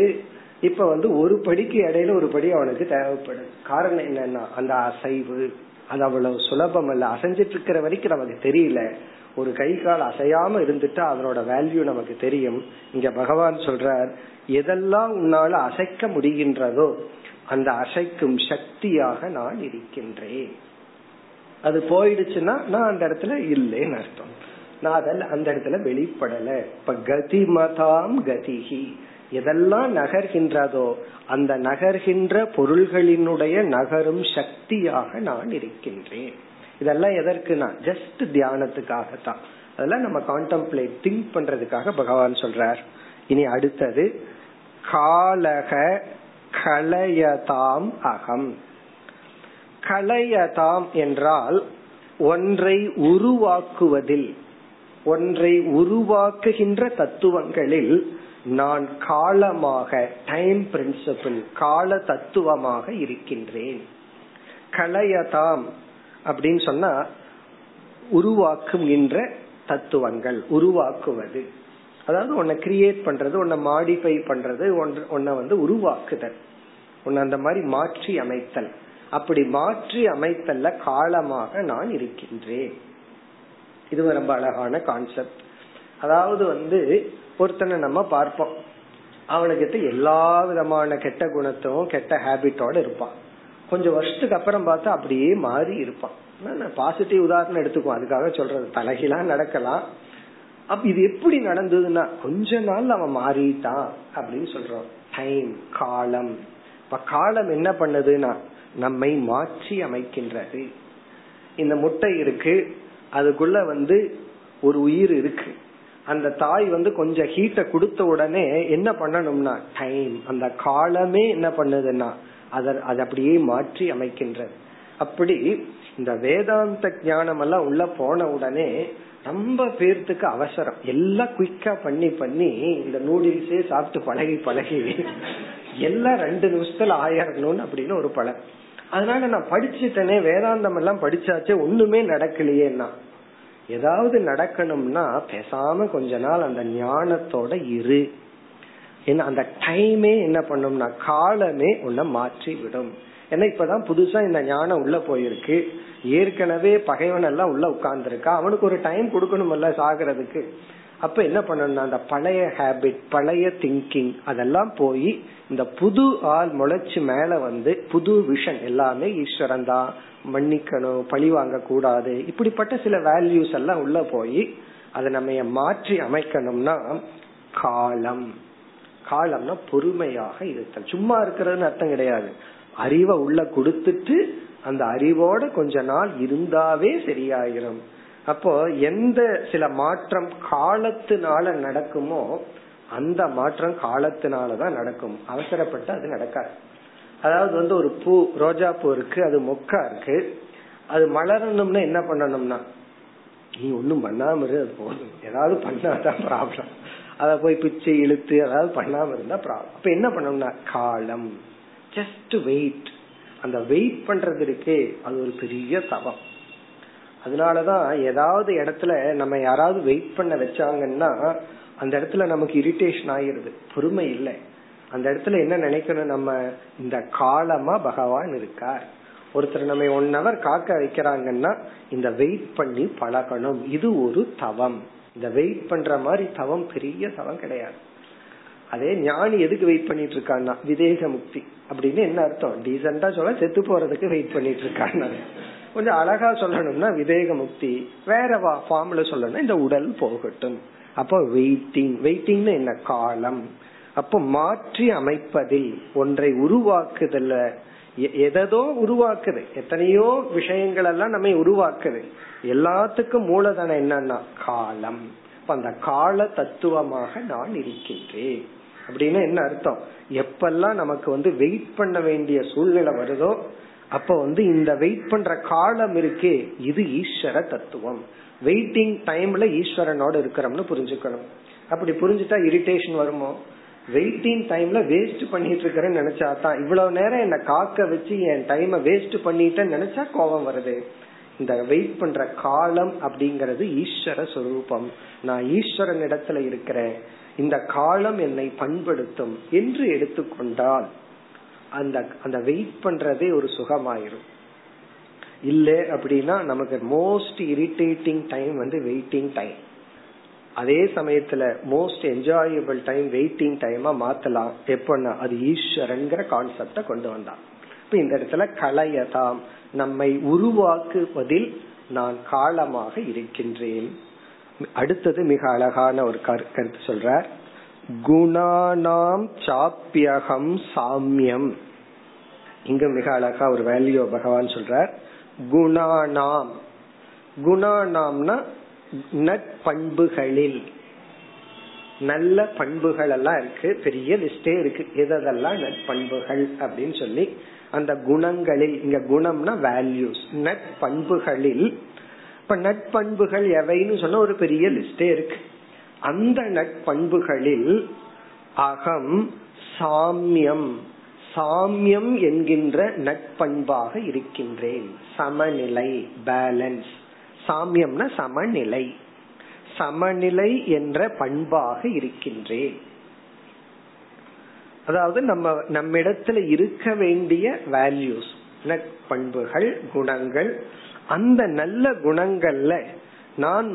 இப்ப வந்து 1 படிக்கு இடையில 1 படி அவனுக்கு தேவைப்படும். காரணம் என்னன்னா அந்த அசைவு, அது அவ்வளவு சுலபம் அல்ல. அசைஞ்சிட்டு இருக்கிற வரைக்கும் நமக்கு தெரியல, ஒரு கை கால் அசையாம இருந்துட்டா அதனோட வேல்யூ நமக்கு தெரியும். இங்க பகவான் சொல்றார், எதெல்லாம் உன்னால அசைக்க முடிகின்றதோ அந்த அசைக்கும் சக்தியாக நான் இருக்கின்றேன். அது போயிடுச்சுன்னா நான் அந்த இடத்துல இல்லேன்னு அர்த்தம், நான் அதெல்லாம் அந்த இடத்துல வெளிப்படல. இப்ப கதிமதாம் கதிகி, எதெல்லாம் நகர்கின்றதோ அந்த நகர்கின்ற பொருள்களினுடைய நகரும் சக்தியாக நான் இருக்கின்றேன். இதெல்லாம் எதற்குனா ஜஸ்ட் தியானத்துக்காகத்தான், அதெல்லாம் நம்ம கான்டெம்ப்ளேட் திங்க் பண்றதுக்காக பகவான் சொல்றார். இனி அடுத்தது காலக கலயதாம் அகம். கலயதாம் என்றால் ஒன்றை உருவாக்குவதில், ஒன்றை உருவாக்குகின்ற தத்துவங்களில் நான் காலமாக, டைம் பிரின்சிபிள், கால தத்துவமாக இருக்கின்றேன். கலயதாம் அப்படின்னு சொன்னா உருவாக்குகின்ற தத்துவங்கள், உருவாக்குவது, அதாவது ஒன்ன கிரியேட் பண்றது, ஒன்ன மாடிஃபை பண்றது, ஒன்ன வந்து உருவாக்குதல், ஒன்ன அந்த மாதிரி மாற்றி அமைத்தல். அப்படி மாற்றி அமைத்தல்ல காலமாக நான் இருக்கின்றேன். இது ரொம்ப அழகான கான்செப்ட். அதாவது வந்து ஒருத்தனை நம்ம பார்ப்போம், அவனுக்கு எல்லா விதமான கெட்ட குணத்தும் கெட்ட ஹேபிட்டோட இருப்பான். கொஞ்சம் வருஷத்துக்கு அப்புறம் பார்த்தா அப்படியே மாறி இருப்பான். பாசிட்டிவ் உதாரணம் எடுத்துக்குவோம், அதுக்காக சொல்றது. தலைகீழா நடக்கலாம். அப்ப இது எப்படி நடந்ததுன்னா, கொஞ்ச நாள் அவன் மாறிட்டான் அப்படின்னு சொல்றான். டைம், காலம். இப்ப காலம் என்ன பண்ணுதுன்னா நம்மை மாற்றி அமைக்கின்றது. இந்த முட்டை இருக்கு, அதுக்குள்ள வந்து ஒரு உயிர் இருக்கு. அந்த தாய் வந்து கொஞ்சம் ஹீட்டை கொடுத்த உடனே என்ன பண்ணணும்னா, டைம், அந்த காலமே என்ன பண்ணுதுன்னா அது அப்படியே மாற்றி அமைக்கின்றது. அப்படி இந்த வேதாந்த ஞானம் எல்லாம் உள்ள போன உடனே ரொம்ப பேர்த்துக்கு அவசரம், எல்லாம் குயிக்கா பண்ணி பண்ணி இந்த நூடுல்ஸே சாப்பிட்டு பழகி பழகி எல்லாம் 2 நிமிஷத்துல ஆயிரணும்னு அப்படின்னு ஒரு பழம். அதனால நான் படிச்சுட்டேனே, வேதாந்தம் எல்லாம் படிச்சாச்சே, ஒண்ணுமே நடக்கலையேன்னா, ஏதாவது நடக்கணும்னா பேசாம கொஞ்ச நாள் அந்த ஞானத்தோட இரு. ஏன்னா அந்த டைமே என்ன பண்ணும்னா காலமே உன்னை மாற்றி விடும். ஏன்னா இப்பதான் புதுசா இந்த ஞானம் உள்ள போயிருக்கு, ஏற்கனவே பகைவன் எல்லாம் உள்ள உட்கார்ந்துருக்கா, அவனுக்கு ஒரு டைம் கொடுக்கணும்ல சாகிறதுக்கு. அப்ப என்ன பண்ணணும்னா அந்த பழைய ஹேபிட், பழைய திங்கிங் அதெல்லாம் போய் இந்த புது ஆள் முளைச்சு மேல வந்து புது விஷன், எல்லாமே ஈஸ்வரன் தான், மன்னிக்கணும், பழி வாங்க கூடாது, இப்படிப்பட்ட சில வேல்யூஸ் எல்லாம் உள்ள போய் அதை நம்ம மாற்றி அமைக்கணும்னா காலம். காலம்னா பொறுமையாக இருத்தல். சும்மா இருக்கிறதுன்னு அர்த்தம் கிடையாது, அறிவை உள்ள கொடுத்துட்டு அந்த அறிவோட கொஞ்ச நாள் இருந்தாவே சரியாயிரும். அப்போ எந்த சில மாற்றம் காலத்தினால நடக்குமோ அந்த மாற்றம் காலத்தினாலதான் நடக்கும், அவசரப்பட்டு அது நடக்காது. அதாவது வந்து ஒரு பூ, ரோஜா பூ இருக்கு, அது மொக்கா இருக்கு, அது மலரணும்னா என்ன பண்ணணும்னா நீ ஒன்னும் பண்ணாம இரு, அது போதும். ஏதாவது பண்ணாதான் ப்ராப்ளம், அத போய் பிச்சு இழுத்து அதாவது பண்ணாம இருந்தா ப்ராப்ளம். அப்ப என்ன பண்ணணும்னா காலம், ஜஸ்ட் வெயிட். அந்த வெயிட் பண்றது இருக்கே அது ஒரு பெரிய தவம். அதனாலதான் ஏதாவது இடத்துல நம்ம யாராவது வெயிட் பண்ண வச்சாங்கன்னா அந்த இடத்துல நமக்கு இரிட்டேஷன் ஆயிருது, பொறுமை இல்லை. அந்த இடத்துல என்ன நினைக்கணும் நம்ம, இந்த காலமா பகவான் இருக்கார். ஒருத்தர் நம்ம 1 hour காக்க வைக்கிறாங்கன்னா இந்த வெயிட் பண்ணி பழகணும், இது ஒரு தவம். இந்த வெயிட் பண்ற மாதிரி தவம் பெரிய தவம் கிடையாது. அதே ஞானி எதுக்கு வெயிட் பண்ணிட்டு இருக்கான்னா, விதேக முக்தி அப்படின்னு என்ன அர்த்தம், டீசெண்டா சொல்ல செத்து போறதுக்கு வெயிட் பண்ணிட்டு இருக்கான்னா. கொஞ்சம் அழகா சொல்லணும்னா விதேக முக்தி, வேற ஃபார்ம்ல சொல்லணும் இந்த உடல் போகட்டும், அப்போ வெயிட்டிங், வெயிட்டிங்னா என்ன, காலம். அப்போ மாற்றி அமைப்பதில், ஒன்றை உருவாக்குதல்ல, எதோ உருவாக்குது, எத்தனையோ விஷயங்கள் எல்லாம் நம்ம உருவாக்குது, எல்லாத்துக்கும் மூலதனம் என்னன்னா காலம். அந்த கால தத்துவமாக நான் இருக்கின்றேன் அப்படின்னா என்ன அர்த்தம், எப்பெல்லாம் நமக்கு வெயிட் பண்ண வேண்டிய சூழ்நிலை வருதோ அப்ப இந்த வெயிட் பண்ற காலம் இருக்கு, இது ஈஸ்வர தத்துவம். வெயிட்டிங் டைம்ல ஈஸ்வரனோட இருக்கிறோம்னு புரிஞ்சுக்கணும். அப்படி புரிஞ்சுட்டா இரிட்டேஷன் வருமோ, வெயிட்டிங் டைம்ல வேஸ்ட் பண்ணிட்டு இருக்கிறேன்னு நினைச்சா தான், இவ்வளவு நேரம் என்ன காக்க வச்சு என் டைமை வேஸ்ட் பண்ணிட்டேன்னு நினைச்சா கோபம் வருது. இந்த வெயிட் பண்ற காலம் அப்படிங்கறது ஈஸ்வர சொரூபம். நான் ஈஸ்வரன் இடத்துல இருக்கிறேன், இந்த காலம் என்னை பண்படுத்தும் என்று எடுத்துக்கொண்டால் அந்த வெயிட் பண்றதே ஒரு சுகமாயிரும். இல்ல அப்படின்னா நமக்கு most irritating time waiting time. அதே சமயத்துல மோஸ்ட் என்ஜாயபிள் டைம் வெயிட்டிங் டைமா மாத்தலாம். எப்பன்னா அது ஈஸ்வரன் கான்செப்ட கொண்டு வந்தான். இப்ப இந்த இடத்துல கலையதாம், நம்மை உருவாக்குவதில் நான் காலமாக இருக்கின்றேன். அடுத்தது மிக அழகான ஒரு கருத்து சொல்றார், குணானாம் சாப்யகம் சாம்யம். இங்க மிக அழகா ஒரு வேல்யூ பகவான் சொல்றார், குணானாம். குணானாம்னா நட்பண்புகளில், நல்ல பண்புகள் எல்லாம் இருக்கு, பெரிய லிஸ்டே இருக்கு, எதெல்லாம் நட்பண்புகள் அப்படின்னு சொல்லி அந்த குணங்களில், இங்க குணம்னா வேல்யூஸ், நட்பண்புகளில். இப்ப நட்பண்புகள் எவைன்னு சொன்னா ஒரு பெரிய லிஸ்டே இருக்கு. அந்த நட்பண்புகளில் அகம் சாம்யம், சாம்யம் என்கின்ற நட்பண்பாக இருக்கின்றேன். சமநிலை, பேலன்ஸ். சாம்யம்னா சமநிலை, சமநிலை என்ற பண்பாக இருக்கின்றேன். அதாவது நம்ம நம்மிடத்துல இருக்க வேண்டிய வேல்யூஸ், நட்பண்புகள், குணங்கள். அந்த நல்ல குணங்கள்ல நான்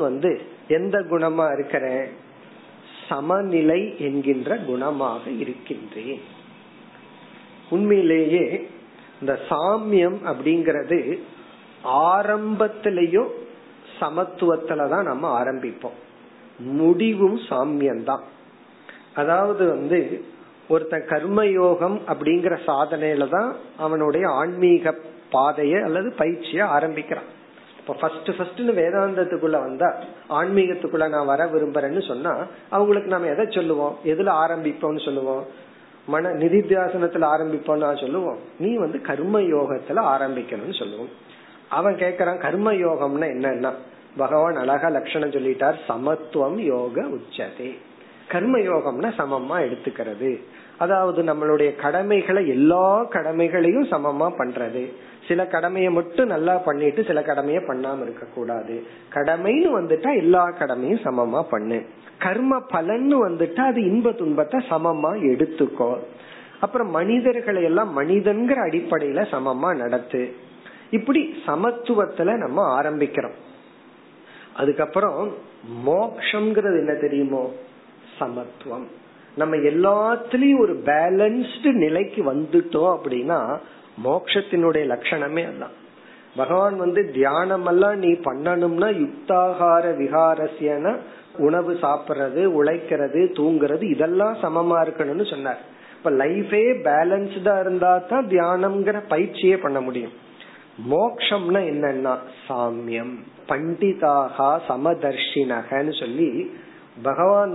எந்த குணமா இருக்கிறேன், சமநிலை என்கின்ற குணமாக இருக்கின்றேன். உண்மையிலேயே இந்த சாம்யம் அப்படிங்கிறது ஆரம்பத்திலேயோ சமத்துவத்துலதான் நம்ம ஆரம்பிப்போம், முடிவும் சாம்யம்தான். அதாவது ஒருத்தன் கர்மயோகம் அப்படிங்கிற சாதனையில தான் அவனுடைய ஆன்மீக பாதையை அல்லது பயிற்சிய ஆரம்பிக்கிறான். இப்ப ஃபர்ஸ்ட் வேதாந்தத்துக்குள்ள வந்தா, ஆன்மீகத்துக்குள்ள நான் வர விரும்புறேன்னு சொன்னா அவங்களுக்கு நாம எதை சொல்லுவோம், எதுல ஆரம்பிப்போம்னு சொல்லுவோம், மன நிதித்தியாசனத்துல ஆரம்பிப்போம்னா சொல்லுவோம், நீ கர்மயோகத்துல ஆரம்பிக்கணும்னு சொல்லுவோம். அவன் கேக்குறான் கர்மயோகம்னா என்னன்னா, பகவான் அழகா லட்சணம் சொல்லிட்டார், சமத்துவம் யோக உச்சதே. கர்மயோகம்னா சமமா எடுத்துக்கிறது, அதாவது நம்மளுடைய கடமைகளை, எல்லா கடமைகளையும் சமமா பண்றது. சில கடமையை மட்டும் நல்லா பண்ணிட்டு சில கடமையை பண்ணாம இருக்க கூடாது. கடமைன்னு வந்துட்டா எல்லா கடமையும் சமமா பண்ணு, கர்ம பலன்னு வந்துட்டா அது இன்ப துன்பத்தை சமமா எடுத்துக்கோ. அப்புறம் மனிதர்களை எல்லாம் மனிதன்கிற அடிப்படையில சமமா நடத்து. இப்படி சமத்துவத்துல நம்ம ஆரம்பிக்கிறோம். அதுக்கப்புறம் மோக்ஷம்ங்கிறது என்ன தெரியுமோ, சமத்துவம். நம்ம எல்லாத்துலயும் ஒரு பேலன்ஸ்டு நிலைக்கு வந்துட்டோம் அப்படின்னா மோக்ஷத்தினுடைய லட்சணமே அதான். பகவான் தியானம் எல்லாம் நீ பண்ணணும்னா யுக்தாகார விகாரசியன, உணவு சாப்பிடுறது, உழைக்கிறது, தூங்குறது, இதெல்லாம் சமமா இருக்கணும்னு சொன்னார். இப்ப லைஃபே பேலன்ஸ்டா இருந்தா தான் தியானம்ங்கிற பயிற்சியே பண்ண முடியும். மோக்ஷம்னா என்னன்னா சாமியம். பண்டிதாக சமதர்ஷினகன்னு சொல்லி பகவான்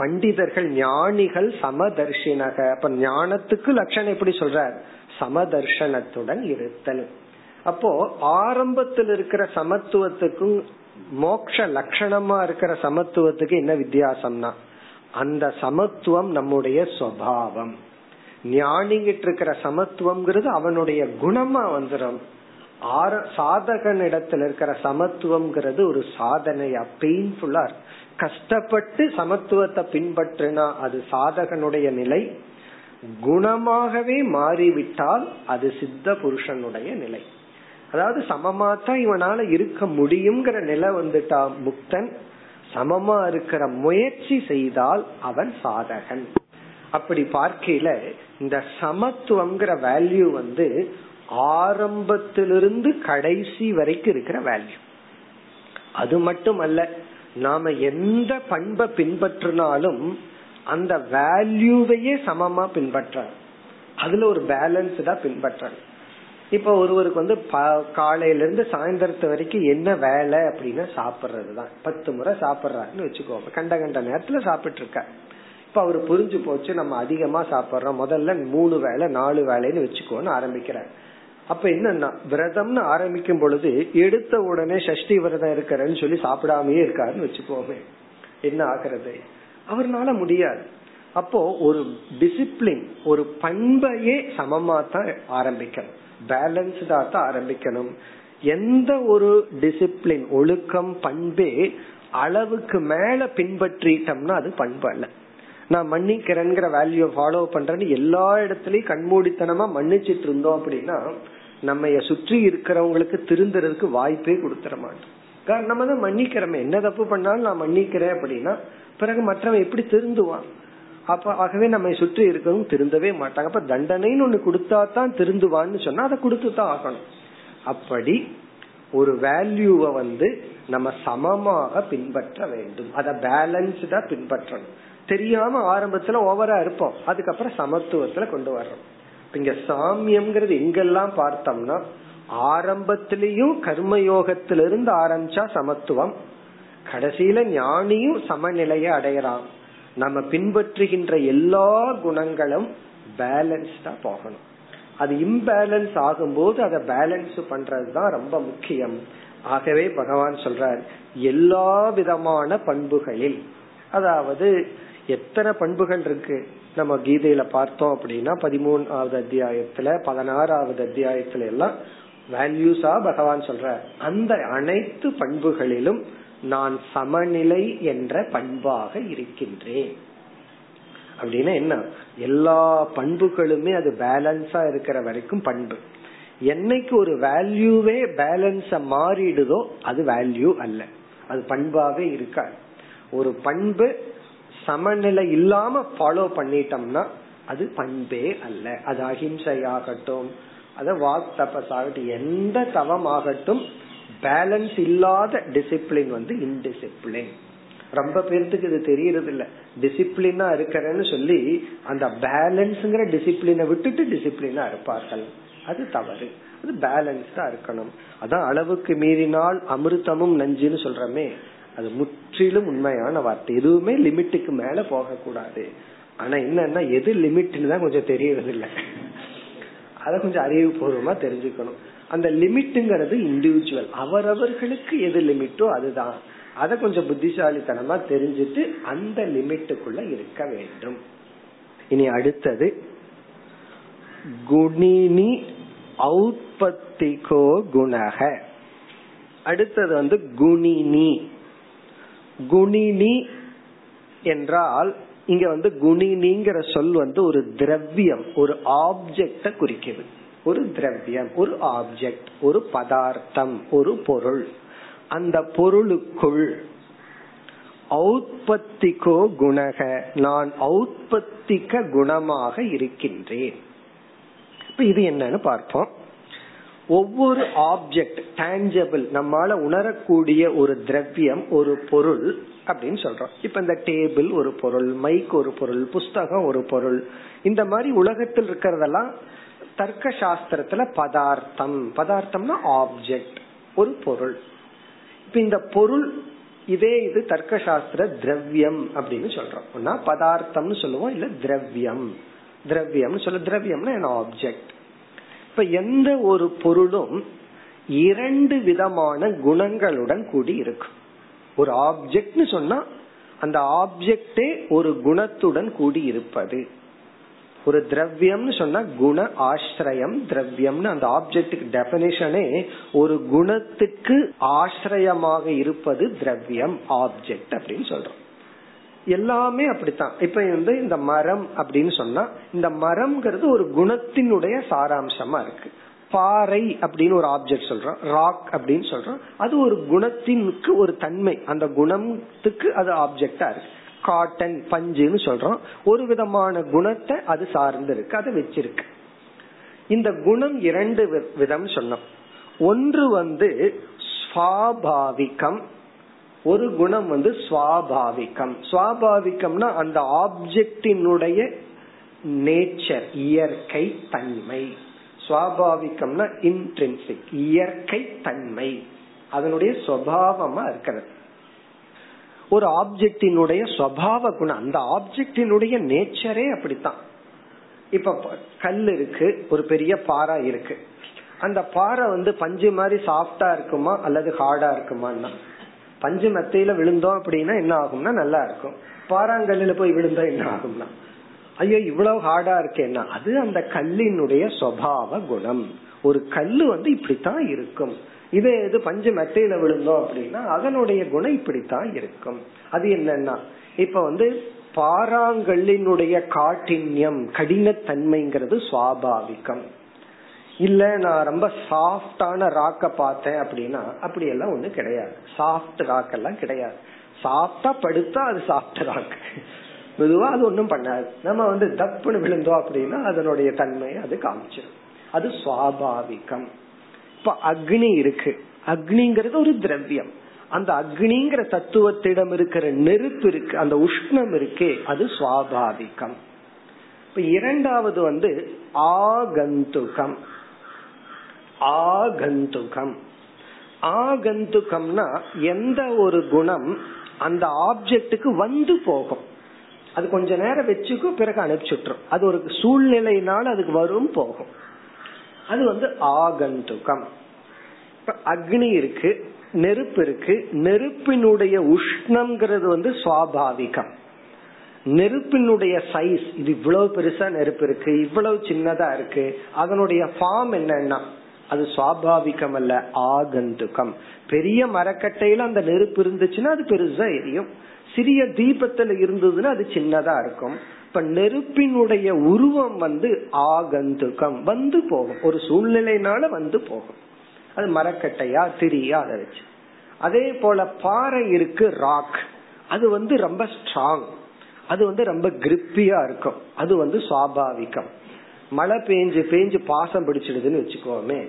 பண்டிதர்கள், ஞானிகள் சமதர்ஷினக. அப்ப ஞானத்துக்கு லட்சணம் எப்படி சொல்றார், சமதர்ஷனத்துடன் இருத்தல். அப்போ ஆரம்பத்தில் இருக்கிற சமத்துவத்துக்கும் மோக்ஷ லட்சணமா இருக்கிற சமத்துவத்துக்கு என்ன வித்தியாசம்னா, அந்த சமத்துவம் நம்முடைய சுபாவம். ஞானிகிட்ட இருக்கிற சமத்துவம்ங்கிறது அவனுடைய குணமா வந்துடும். சாதகனிடத்தில் இருக்கிற சமத்துவம்ங்கிறது ஒரு சாதனையா, பெயின்ஃபுல்லா, கஷ்டப்பட்டு சமத்துவத்தை பின்பற்றினா அது சாதகனுடைய நிலை. குணமாகவே மாறிவிட்டால் அது சித்த புருஷனுடைய நிலை. அதாவது சமமா தான் இவனால இருக்க முடியும்ங்கிற நிலை வந்துட்டா முக்தன். சமமா இருக்கிற முயற்சி செய்தால் அவன் சாதகன். அப்படி பார்க்கையில இந்த சமத்துவம்ங்கிற வேல்யூ ஆரம்பத்திலிருந்து கடைசி வரைக்கும் இருக்கிற வேல்யூ. அது மட்டும் அல்ல, நாம எந்த பண்பை பின்பற்றினாலும் அந்த வேல்யூவையே சமமா பின்பற்ற, அதுல ஒரு பேலன்ஸ்டா பின்பற்ற. இப்ப ஒருவருக்கு வந்து காலையில இருந்து சாயந்தரத்து வரைக்கும் என்ன வேலை அப்படின்னா சாப்பிடுறதுதான். 10 முறை சாப்பிடுறாருன்னு வச்சுக்கோங்க, கண்ட கண்ட நேரத்துல சாப்பிட்டு இருக்க. இப்ப அவரு புரிஞ்சு போச்சு, நம்ம அதிகமா சாப்பிடுறோம், முதல்ல 3 வேளை 4 வேளைன்னு வச்சுக்கோன்னு ஆரம்பிக்கிறார். அப்ப என்னன்னா விரதம்னு ஆரம்பிக்கும் பொழுது எடுத்த உடனே சஷ்டி விரதம் இருக்கிறேன்னு சொல்லி சாப்பிடாமயே இருக்காருன்னு வச்சுக்கோமே, என்ன ஆகிறது? அவர்னால முடியாது. அப்போ ஒரு டிசிப்ளின், ஒரு பண்பையே சமமா தான் ஆரம்பிக்கணும், பேலன்ஸ்டா தான் ஆரம்பிக்கணும். எந்த ஒரு டிசிப்ளின், ஒழுக்கம், பண்பே அளவுக்கு மேல பின்பற்றிட்டோம்னா அது பண்பு அல்ல. நான் மன்னிக்கிறேங்கிற வேல்யூ ஃபாலோ பண்றேன்னு எல்லா இடத்துலயும் கண்மூடித்தனமா மன்னிச்சிட்டு இருந்தோம் அப்படின்னா நம்ம சுற்றி இருக்கிறவங்களுக்கு திருந்துறதுக்கு வாய்ப்பே கொடுத்துட மாட்டோம். காரணம், நம்ம தான் மன்னிக்கிறோமே, என்ன தப்பு பண்ணாலும் நான் மன்னிக்கிறேன் அப்படின்னா பிறகு மற்றவன் எப்படி திருந்துவான்? அப்ப ஆகவே நம்ம சுற்றி இருக்கிறவங்க திருந்தவே மாட்டாங்க. அப்ப தண்டனைன்னு ஒண்ணு கொடுத்தா தான் திருந்துவான்னு சொன்னா அதை கொடுத்துதான் ஆகணும். அப்படி ஒரு வேல்யூவை வந்து நம்ம சமமாக பின்பற்ற வேண்டும், அதை பேலன்ஸ்டா பின்பற்றணும். தெரியாம ஆரம்பத்துல ஓவரா இருப்போம், அதுக்கப்புறம் சமத்துவத்துல கொண்டு வர்றோம். இங்க சாமியம்ங்கிறது எங்கெல்லாம் பார்த்தோம்னா, ஆரம்பத்திலயும் கர்மயோகத்திலிருந்து ஆரம்பிச்சா சமத்துவம், கடைசியில ஞானியும் சமநிலையை அடையறான். நம்ம பின்பற்றுகின்ற எல்லா குணங்களும் பேலன்ஸ்டா போகணும். அது இம்பேலன்ஸ் ஆகும்போது அதை பேலன்ஸ் பண்றதுதான் ரொம்ப முக்கியம். ஆகவே பகவான் சொல்றார், எல்லா விதமான பண்புகளில், அதாவது எத்தனை பண்புகள் இருக்கு நம்ம கீதையில பார்த்தோம் அப்படின்னா 13வது அத்தியாயத்துல 16வது அத்தியாயத்துல எல்லாம் வேல்யூஸா பகவான் சொல்ற அந்த அனைத்து பண்புகளிலும் நான் சமநிலை என்ற பண்பாக இருக்கின்றேன் அப்படின்னா என்ன? எல்லா பண்புகளுமே அது பேலன்ஸா இருக்கிற வரைக்கும் பண்பு. என்னைக்கு ஒரு வேல்யூவே பேலன்ஸா மாறிடுதோ அது வேல்யூ அல்ல, அது பண்பாவே இருக்காது. ஒரு பண்பு சமநிலை இல்லாம ஃபாலோ பண்ணிட்டோம்னா அது பண்பே அல்ல. அது அஹிம்சையாகட்டும், அது வாக் தபஸாகட்டும், எந்த தவம் ஆகட்டும், பேலன்ஸ் இல்லாத டிசிப்ளின் வந்து இன்டிசிப்ளின். ரொம்ப பேருக்கு இது தெரியறது இல்ல. டிசிப்ளினா இருக்கிறேன்னு சொல்லி அந்த பேலன்ஸ்ங்கிற டிசிப்ளினை விட்டுட்டு டிசிப்ளினா இருப்பார்கள், அது தவறு. அது பேலன்ஸ்டா இருக்கணும். அதான் அளவுக்கு மீறினால் அமிர்தமும் நஞ்சுன்னு சொல்றமே, அது முற்றிலும் உண்மையான வார்த்தை. எதுவுமே லிமிட்டுக்கு மேல போக கூடாது. ஆனா என்னன்னா எது லிமிட்னு தான் கொஞ்சம் தெரியறது இல்லை, அத கொஞ்சம் அறிவுபூர்வமா தெரிஞ்சுக்கணும். அந்த லிமிட்டுங்கிறது இண்டிவிஜுவல், அவரவர்களுக்கு எது லிமிட்டோ அதுதான். அதை கொஞ்சம் புத்திசாலித்தனமா தெரிஞ்சுட்டு அந்த லிமிட்டுக்குள்ள இருக்க வேண்டும். இனி அடுத்தது, குணினி ஔத்பத்திகோ குணஹ. அடுத்தது வந்து குணினி. குணினி என்றால் இங்க வந்து குணினிங்கிற சொல் வந்து ஒரு திரவியம், ஒரு ஆப்ஜெக்ட குறிக்குது. ஒரு திரவியம், ஒரு ஆப்ஜெக்ட், ஒரு பதார்த்தம், ஒரு பொருள். அந்த பொருளுக்குள் ஔத்பத்திகோ குணக, நான் ஔத்பத்திக குணமாக இருக்கின்றேன். இப்ப இது என்னன்னு பார்ப்போம். ஒவ்வொரு ஆப்ஜெக்ட், டான்ஜபிள், நம்மால உணரக்கூடிய ஒரு திரவியம், ஒரு பொருள் அப்படின்னு சொல்றோம். இப்ப இந்த டேபிள் ஒரு பொருள், மைக் ஒரு பொருள், புஸ்தகம் ஒரு பொருள். இந்த மாதிரி உலகத்தில் இருக்கிறதெல்லாம் தர்க்க சாஸ்திரத்துல பதார்த்தம். பதார்த்தம்னா ஆப்ஜெக்ட், ஒரு பொருள். இப்ப இந்த பொருள் இதே இது தர்க்க சாஸ்திர திரவியம் அப்படின்னு சொல்றோம். பதார்த்தம்னு சொல்லுவோம், இல்ல திரவியம். திரவியம்னு சொல்ல, திரவியம்னா என்ன, ஆப்ஜெக்ட். இப்ப எந்த ஒரு பொருளும் 2 விதமான குணங்களுடன் கூடி இருக்கும். ஒரு ஆப்ஜெக்ட்னு சொன்னா அந்த ஆப்ஜெக்டே ஒரு குணத்துடன் கூடி இருப்பது. ஒரு திரவியம்னு சொன்னா குண ஆசிரியம் திரவியம்னு அந்த ஆப்ஜெக்டுக்கு டெபினிஷனே ஒரு குணத்துக்கு ஆசிரியமாக இருப்பது திரவியம், ஆப்ஜெக்ட் அப்படின்னு சொல்றோம். எல்லாமே அப்படித்தான். இப்ப வந்து இந்த மரம் அப்படின்னு சொன்னா இந்த மரம்ங்கிறது ஒரு குணத்தினுடைய சாராம்சமா இருக்கு. பாறை அப்படின்னு ஒரு ஆப்ஜெக்ட் சொல்றோம், ராக் அப்படின்னு சொல்றோம், அது ஒரு குணத்தினுக்கு ஒரு தன்மை, அந்த குணத்துக்கு அது ஆப்ஜெக்டா இருக்கு. காட்டன், பஞ்சுன்னு சொல்றோம், ஒரு விதமான குணத்தை அது சார்ந்து இருக்கு, அதை வச்சிருக்கு. இந்த குணம் 2 விதம் சொன்னோம். ஒன்று வந்து ஸ்வாபாவிகம், ஒரு குணம் வந்து சுவாபாவிகம். சுவாபாவிகம்னா அந்த ஆப்ஜெக்டினுடைய நேச்சர், இயற்கை தன்மை. சுவாபாவிகம்னா இன்ட்ரின்சிக், இயற்கை தன்மை, அதனுடைய சுபாவமா இருக்கிறது. ஒரு ஆப்ஜெக்டினுடைய சுபாவ குணம், அந்த ஆப்ஜெக்டினுடைய நேச்சரே அப்படித்தான். இப்ப கல் இருக்கு, ஒரு பெரிய பாறை இருக்கு. அந்த பாறை வந்து பஞ்சு மாதிரி சாஃப்டா இருக்குமா அல்லது ஹார்டா இருக்குமான்னா, பஞ்சு மத்தியில விழுந்தோம் அப்படின்னா என்ன ஆகும்னா நல்லா இருக்கும், பாறாங்கல்ல போய் விழுந்தா என்ன ஆகும்னா ஐயோ இவ்வளவு ஹார்டா இருக்கேன்னா, அது அந்த கல்லினுடைய சுபாவ குணம். ஒரு கல்லு வந்து இப்படித்தான் இருக்கும். இதே இது பஞ்சு மத்தியில விழுந்தோம் அப்படின்னா அதனுடைய குணம் இப்படித்தான் இருக்கும். அது என்னன்னா, இப்ப வந்து பாறாங்கல்லினுடைய காட்டின்யம், கடினத்தன்மைங்கிறது சுவாபாவிகம். இல்ல நான் ரொம்ப சாஃப்டான ராக்க பார்த்தேன் அப்படின்னா அப்படி எல்லாம் ஒண்ணு கிடையாது. சாஃப்ட் ராக் எல்லாம் கிடையாது. சாஃப்டா படுத்தா அது சாஃப்ட் ராக், மெதுவா அது ஒன்னும் பண்ணாது. நம்ம வந்து தப்புன்னு விழுந்தோம் அப்படின்னா அதனுடைய தன்மையை அது காமிச்சிடும். அது சுவாபாவிகம். இப்ப அக்னி இருக்கு, அக்னிங்கிறது ஒரு திரவியம். அந்த அக்னிங்கிற தத்துவத்திடம் இருக்கிற நெருப்பு இருக்கு, அந்த உஷ்ணம் இருக்கே, அது சுவாபாவிகம். இப்ப இரண்டாவது வந்து ஆகந்துகம். ஆகந்துகம், ஆகந்துகம்னா எந்த ஒரு குணம் அந்த ஆப்ஜெக்டுக்கு வந்து போகும், அது கொஞ்ச நேரம் வச்சுக்கும் பிறகு அனுப்பிச்சுட்டுரும், அது ஒரு சூழ்நிலையினால அதுக்கு வரும் போகும், அது வந்து ஆகந்துகம். அக்னி இருக்கு, நெருப்பு இருக்கு, நெருப்பினுடைய உஷ்ணம்ங்கிறது வந்து சுவாபாவிகம். நெருப்பினுடைய சைஸ், இது இவ்வளவு பெருசா நெருப்பு இருக்கு, இவ்வளவு சின்னதா இருக்கு, அதனுடைய ஃபார்ம் என்னன்னா அது சுவாபாவிகம் அல்ல, ஆகந்துகம். பெரிய மரக்கட்டையில அந்த நெருப்பு இருந்துச்சுன்னா அது பெருசா எரியும், சிறிய தீபத்துல இருந்ததுன்னா அது சின்னதா இருக்கும். இப்ப நெருப்பினுடைய உருவம் வந்து ஆகந்துகம், வந்து போகும், ஒரு சூழ்நிலையினால வந்து போகும், அது மரக்கட்டையா திரியா அதை வச்சு. அதே போல பாறை இருக்கு, ராக், அது வந்து ரொம்ப ஸ்ட்ராங், அது வந்து ரொம்ப கிரிப்பியா இருக்கும், அது வந்து சுவாபாவிகம். மழை பேஞ்சு பேஞ்சு பாசம் பிடிச்சிடுதுன்னு வச்சுக்கோமே,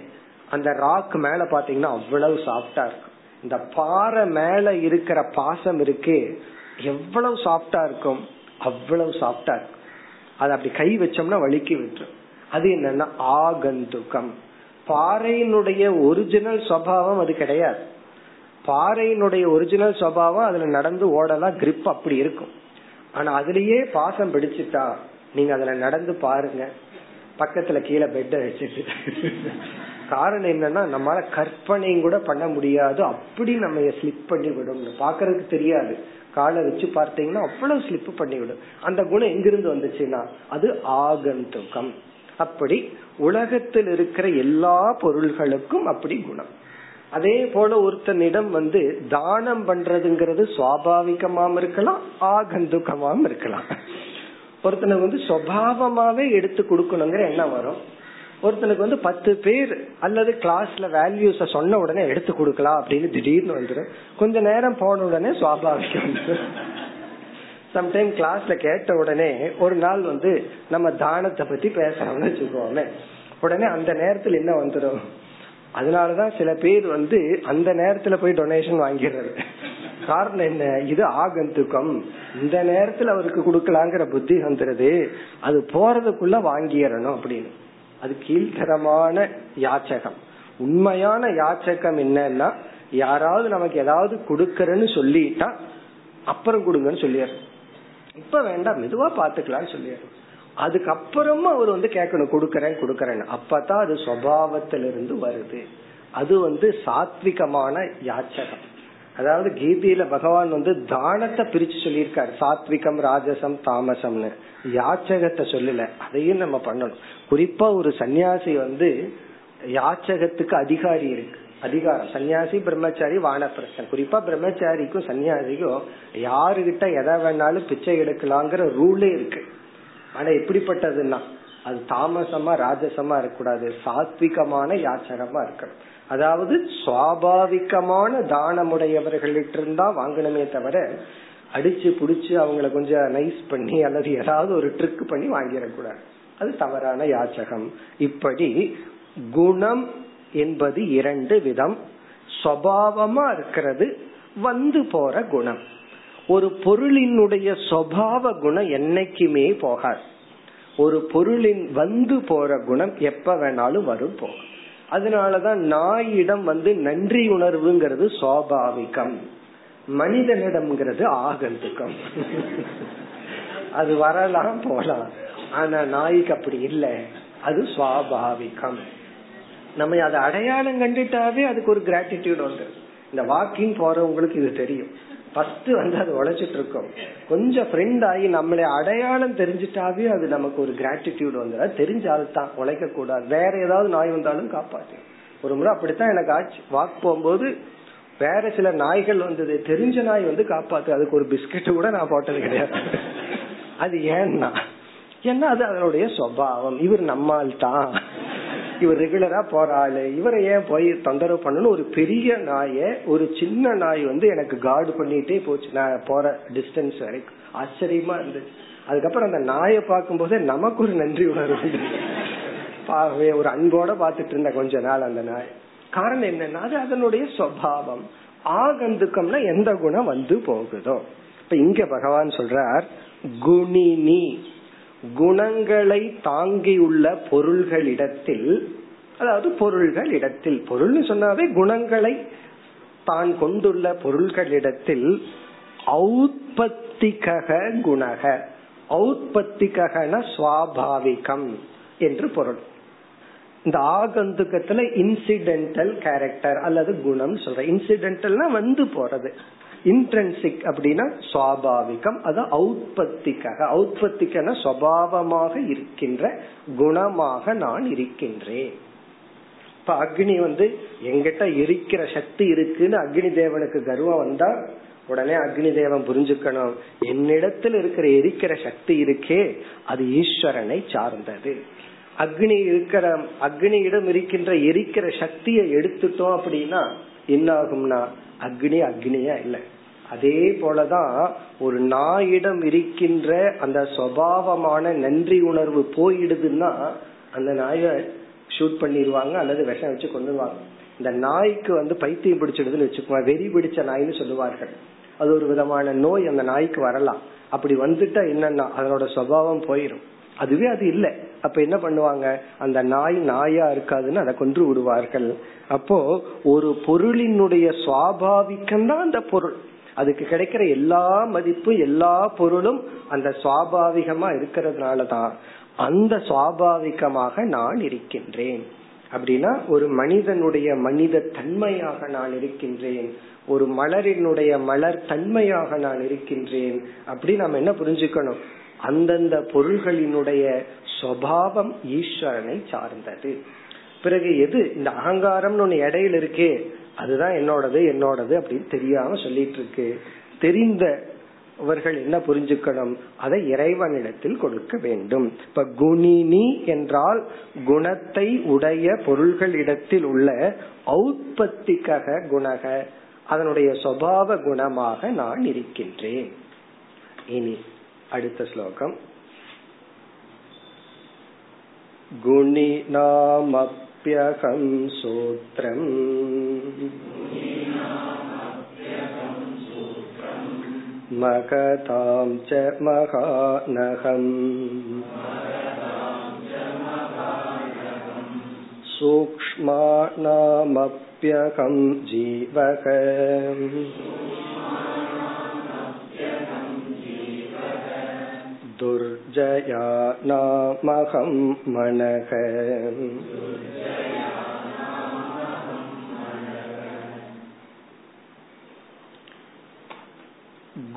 அந்த ராக் மேல பாத்தீங்கன்னா அவ்வளவு சாஃப்டா இருக்கும். இந்த பாறை மேல இருக்கிற பாசம் இருக்கு, எவ்வளவு சாஃப்டா இருக்கும், அவ்வளவு சாஃப்டா இருக்கும். அது அப்படி கை வச்சோம்னா வலிக்கி விட்டுரும். அது என்னன்னா ஆகந்துகம். பாறையினுடைய ஒரிஜினல் சுபாவம் அது கிடையாது. பாறையினுடைய ஒரிஜினல் சுபாவம் அதுல நடந்து ஓடலாம், கிரிப் அப்படி இருக்கும். ஆனா அதுலயே பாசம் பிடிச்சிட்டா நீங்க அதுல நடந்து பாருங்க, பக்கத்துல கீழே பெட்ட வச்சிட்டு. காரணம் என்னன்னா நம்மளால கற்பனையும் கூட பண்ண முடியாது, அப்படி நம்ம ஸ்லிப் பண்ணி விடும். பாக்குறதுக்கு தெரியாது, காலை வச்சு பார்த்தீங்கன்னா அவ்வளவு ஸ்லிப் பண்ணி விடும். அந்த குணம் எங்கிருந்து வந்துச்சுன்னா அது ஆகந்துகம். அப்படி உலகத்தில் இருக்கிற எல்லா பொருள்களுக்கும் அப்படி குணம். அதே போல ஒருத்தனிடம் வந்து தானம் பண்றதுங்கிறது சுவாபாவிகமாவும் இருக்கலாம், ஆகந்துகமாவும் இருக்கலாம். ஒருத்தனுக்கு வந்து சுவாபாவமாவே எடுத்து கொடுக்கணுங்கிற என்ன வரும், ஒருத்தனுக்கு வந்து 10 பேர் அல்லது கிளாஸ்ல வேல்யூஸ சொன்ன உடனே எடுத்து கொடுக்கலாம் அப்படின்னு திடீர்னு வந்துடும். கொஞ்ச நேரம் போன உடனே சுவாபாவிகம் வந்துடும். சம்டைம் கிளாஸ்ல கேட்ட உடனே ஒரு நாள் வந்து நம்ம தானத்தை பத்தி பேசணும்னு வச்சுக்கோமே, உடனே அந்த நேரத்துல என்ன வந்துடும். அதனாலதான் சில பேர் வந்து அந்த நேரத்துல போய் டொனேஷன் வாங்கிடுறது. காரணம் என்ன, இது ஆகந்துகம், இந்த நேரத்துல அவருக்கு கொடுக்கலாங்கிற புத்தி வந்துருது, அது போறதுக்குள்ள வாங்கிடணும் அப்படின்னு. அது கீழ்த்தரமான யாச்சகம். உண்மையான யாச்சகம் என்னன்னா, யாராவது நமக்கு ஏதாவது கொடுக்கறன்னு சொல்லிட்டா அப்புறம் கொடுங்கன்னு சொல்லிடுறோம், இப்ப வேண்டாம் மெதுவா பாத்துக்கலாம்னு சொல்லிடுறோம். அதுக்கப்புறமும் அவர் வந்து கேட்கணும் கொடுக்கறேன் கொடுக்கறேன்னு. அப்பதான் அது சுபாவத்திலிருந்து வருது. அது வந்து சாத்விகமான யாச்சகம். அதாவது கீதையில பகவான் வந்து தானத்தை பிரிச்சு சொல்லியிருக்காரு, சாத்விகம் ராஜசம் தாமசம்னு. யாச்சகத்தை சொல்லல, அதையும் நம்ம பண்ணணும். குறிப்பா ஒரு சன்னியாசி வந்து யாச்சகத்துக்கு அதிகாரி இருக்கு, அதிகாரம். சன்னியாசி பிரம்மச்சாரி வானப்பிரஸ்தன், குறிப்பா பிரம்மச்சாரிக்கும் சன்னியாசிக்கும் யாருகிட்ட எதை வேணாலும் பிச்சை எடுக்கலாங்கிற ரூலே இருக்கு. ஆனா எப்படிப்பட்டதுன்னா அது தாமசமா ராஜசமா இருக்கக்கூடாது, சாத்விகமான யாச்சகமா இருக்கணும். அதாவது சுவாபாவிகமான தானமுடையவர்களிட்ட இருந்தா வாங்கணுமே தவிர அடிச்சு புடிச்சு அவங்களை கொஞ்சம் நைஸ் பண்ணி அல்லது ஏதாவது ஒரு ட்ரிக் பண்ணி வாங்கிடக்கூடாது, அது தவறான யாச்சகம். இப்படி குணம் என்பது 2 விதம், சுபாவமா இருக்கிறது, வந்து போற குணம். ஒரு பொருளினுடைய சுபாவ குணம் என்னைக்குமே போகாது. ஒரு பொருளின் வந்து போற குணம் எப்ப வேணாலும் வரும் போகும். அதனாலதான் நாயிடம் வந்து நன்றி உணர்வுங்கிறது சுவாபாவிகம், மனிதனிடம்ங்கிறது ஆகந்துக்கம். அது வரலாம் போலாம், ஆனா நாய்க்கு அப்படி இல்லை, அது சுவாபாவிகம். நம்ம அதை அடையாளம் கண்டுட்டாவே அதுக்கு ஒரு கிராட்டிடியூட் உண்டு. இந்த வாக்கிங் போறவங்களுக்கு இது தெரியும். ஃபர்ஸ்ட் வந்து அது உழைச்சிட்டு இருக்கும், கொஞ்சம் ஃப்ரெண்ட் ஆகி நம்மளே அடையாளம் தெரிஞ்சுட்டாவே அது நமக்கு ஒரு கிராட்டிடியூட் வந்து தெரிஞ்சால்தான் உழைக்க கூடாது. வேற ஏதாவது நாய் வந்தாலும் காப்பாற்று. ஒரு முறை அப்படித்தான் எனக்கு ஆச்சு, வாக் போகும்போது வேற சில நாய்கள் வந்தது, தெரிஞ்ச நாய் வந்து காப்பாத்து, அதுக்கு ஒரு பிஸ்கெட்டு கூட நான் போட்டது கிடையாது. அது ஏன்னா அது அதனுடைய சுபாவம். இவர் நம்மால் தான், இவர் ரெகுலரா போறாள், இவரை ஏன் போய் தொந்தரவு பண்ணணும். ஒரு பெரிய நாயை ஒரு சின்ன நாய் வந்து எனக்கு கார்டு பண்ணிட்டே போச்சு, நான் போற டிஸ்டன்ஸ் வரைக்கும். ஆச்சரியமா இருந்துச்சு. அதுக்கப்புறம் அந்த நாயை பார்க்கும் போதே நமக்கு ஒரு நன்றி உணர்வு, பாவே ஒரு அன்போட பாத்துட்டு இருந்த கொஞ்ச நாள் அந்த நாய். காரணம் என்னன்னா அது அதனுடைய சுபாவம். ஆகந்துக்கம்னா எந்த குணம் வந்து போகுதோ. இப்ப இங்க பகவான் சொல்றார், குணினி குணங்களை தாங்கியுள்ள பொருள்களிடத்தில், அதாவது பொருள்களிடத்தில், பொருள்னு சொன்னாவே குணங்களை தான் கொண்டுள்ள பொருள்களிடத்தில், ஔத்பத்திகக குணக, ஔத்பத்திககன ஸ்வாபாவிகம் என்று பொருள். இந்த ஆகந்துக்கத்துல இன்சிடென்டல் கேரக்டர் அல்லது குணம் சொல்ற. இன்சிடென்டல்னா வந்து போறது, இன்ட்ரென்சிக் அப்படின்னா சுவாபாவிகம். அது ஔத்பத்திக்காக, ஔத்பத்திக்கன சுபாவமாக இருக்கின்ற குணமாக நான் இருக்கின்றேன். இப்ப அக்னி வந்து எங்கிட்ட இருக்கிற சக்தி இருக்குன்னு அக்னி தேவனுக்கு கர்வம் வந்தா உடனே அக்னி தேவன் புரிஞ்சுக்கணும், என்னிடத்துல இருக்கிற எரிக்கிற சக்தி இருக்கே அது ஈஸ்வரனை சார்ந்தது. அக்னியிடம் இருக்கின்ற எரிக்கிற சக்தியை எடுத்துட்டோம் அப்படின்னா என்ன ஆகும்னா அக்னி அக்னியா இல்ல. அதே போலதான் ஒரு நாயிடம் இருக்கின்ற அந்த சுபாவமான நன்றி உணர்வு போயிடுதுன்னா அந்த நாயை ஷூட் பண்ணிடுவாங்க அல்லது விஷம் வச்சு கொண்டுருவாங்க. இந்த நாய்க்கு வந்து பைத்தியம் பிடிச்சிடுதுன்னு வச்சுக்கோங்க, வெறி பிடிச்ச நாய்னு சொல்லுவார்கள். அது ஒரு விதமான நோய் அந்த நாய்க்கு வரலாம். அப்படி வந்துட்டா என்னன்னா அதனோட சுபாவம் போயிடும். அதுவே அது இல்லை, அப்ப என்ன பண்ணுவாங்க, அந்த நாய் நாயா இருக்காதுன்னு அதை கொன்று விடுவார்கள். அப்போ ஒரு பொருளினுடைய சுவாபாவிகம் தான் அந்த பொருள். அதுக்கு கிடைக்கிற எல்லா மதிப்பும் எல்லா பொருளும் அந்த சுவாபாவிகமா இருக்கிறதுனாலதான் அந்த சுவாபாவிகமாக நான் இருக்கின்றேன். அப்படின்னா ஒரு மனிதனுடைய மனித தன்மையாக நான் இருக்கின்றேன், ஒரு மலரினுடைய மலர் தன்மையாக நான் இருக்கின்றேன். அப்படி நாம என்ன புரிஞ்சுக்கணும், அந்தந்த பொருள்களினுடைய சுபாவம் ஈஸ்வரனை சார்ந்தது. பிறகு எது இந்த அகங்காரம் ஒன்னு இடையில இருக்கே அதுதான் என்னோடது என்னோடது அப்படின்னு தெரியாம சொல்லிட்டு இருக்கு. தெரிந்தவர்கள் என்ன புரிஞ்சுக்கணும், அதை இறைவனிடத்தில் கொடுக்க வேண்டும். இப்ப குணினி என்றால் குணத்தை உடைய பொருள்களிடத்தில் உள்ள ஔத்பத்திகக குணக, அதனுடைய சுபாவ குணமாக நான் இருக்கின்றேன். இனி அடுத்த ஸ்லோகம், குணிநாமப்யகம் சூத்ரம் மகதாம் ச மகாநகம் சூக்ஷ்மாநாமப்யகம் ஜீவகம் துர்ஜயா நாமகம் மனகம்.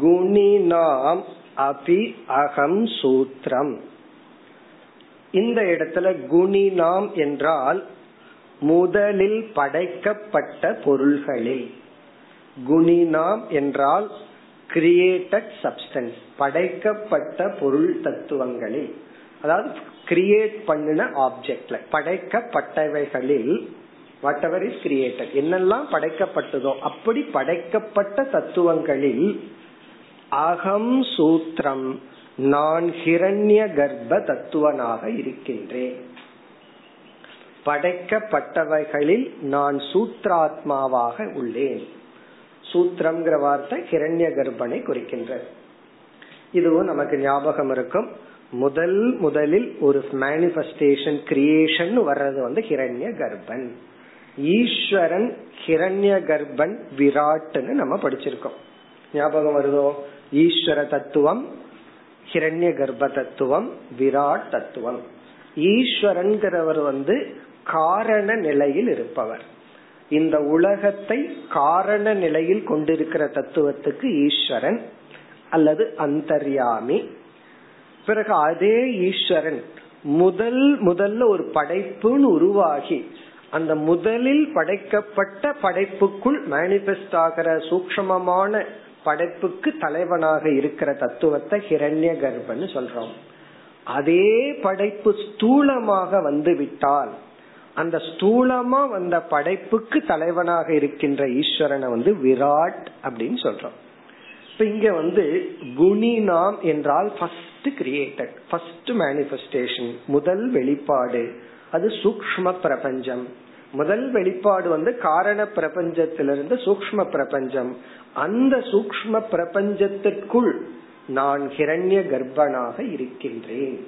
குணிநாம் அபி அகம் சூத்ரம். இந்த இடத்துல குணிநாம் என்றால் முதலில் படைக்கப்பட்ட பொருள்களில். குணிநாம் என்றால் கிரியேட்டட் சப்ஸ்டன்ஸ், படைக்கப்பட்ட பொருள் தத்துவங்களில், அதாவது கிரியேட் பண்ணின ஆப்ஜெக்ட்ல, படைக்கப்பட்டவைகளில், வாட் எவர் இஸ் கிரியேட்டட், என்னெல்லாம் படைக்கப்பட்டதோ அப்படி படைக்கப்பட்ட தத்துவங்களில் அகம் சூத்திரம் நான் ஹிரண்ய கர்ப்ப தத்துவனாக இருக்கின்றேன். படைக்கப்பட்டவைகளில் நான் சூத்ராத்மாவாக உள்ளேன். சூத்திரம்ங்கிற வார்த்தை ஹிரண்ய கர்ப்பனை குறிக்கின்றது. இதுவும் நமக்கு ஞாபகம் இருக்கும். முதலில் ஒரு மேனிஃபெஸ்டேஷன் கிரியேஷன் வர்றது ஹிரண்ய கர்ப்பன். ஈஸ்வரன் ஹிரண்ய கர்ப்பன் விராட்னு நம்ம படிச்சிருக்கோம், ஞாபகம் வருதோ? ஈஸ்வர தத்துவம், ஹிரண்ய கர்ப்ப தத்துவம், விராட் தத்துவம். ஈஸ்வரன் காரண நிலையில் இருப்பவர். இந்த உலகத்தை காரண நிலையில் கொண்டிருக்கிற தத்துவத்துக்கு ஈஸ்வரன் அல்லது அந்தர்யாமி. பிறகு அதே ஈஸ்வரன் முதல்ல ஒரு படைப்புன்னு உருவாகி அந்த முதலில் படைக்கப்பட்ட படைப்புக்குள் மேனிபெஸ்ட் ஆகிற சூக்ஷ்மமான படைப்புக்கு தலைவனாக இருக்கிற தத்துவத்தை ஹிரண்ய கர்ப்பன்னு சொல்றோம். அதே படைப்பு ஸ்தூலமாக வந்து விட்டால் அந்த ஸ்தூலமா வந்த படைப்புக்கு தலைவனாக இருக்கின்ற ஈஸ்வரனை விராட் அப்படின்னு சொல்றோம். இப்ப இங்க குணிநாம் என்றால் ஃபர்ஸ்ட் கிரியேட்டட், ஃபர்ஸ்ட் மேனிஃபெஸ்டேஷன், முதல் வெளிப்பாடு அது சூக்ஷ்ம பிரபஞ்சம். முதல் வெளிப்பாடு காரண பிரபஞ்சத்திலிருந்து சூக்ஷ்ம பிரபஞ்சம். அந்த சூக்ஷ்ம பிரபஞ்சத்திற்குள் நான் ஹிரண்ய கர்ப்பனாக இருக்கின்றேன்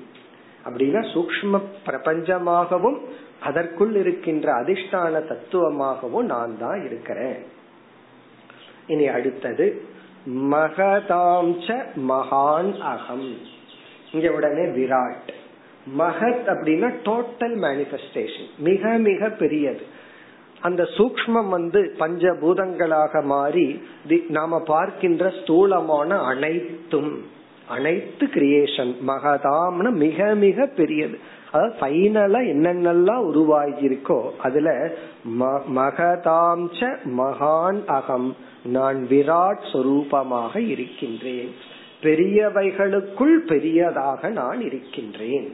அப்படின்னா சூக்ஷ்ம பிரபஞ்சமாகவும் அதற்குள் இருக்கின்ற அதிஷ்டான தத்துவமாகவும் நான் தான் இருக்கிறேன். இனி அடுத்தது மகதாம்ச மகான் அகம். இங்க உடனே விராட். மகத் அப்படின்னா டோட்டல் மேனிஃபெஸ்டேஷன், மிக மிக பெரியது. அந்த சூக்ஷ்மம் பஞ்சபூதங்களாக மாறி நாம பார்க்கின்ற ஸ்தூலமான அனைத்து கிரியேஷன் மகதாம்னு மிக மிக பெரியது. அதாவது ஃபைனலா என்னென்னலாம் உருவாகியிருக்கோ அதுல மகதாம்ச மகான் அகம், நான் விராட் சொரூபமாக இருக்கின்றேன். பெரியவைகளுக்குள் பெரியதாக நான் இருக்கின்றேன்.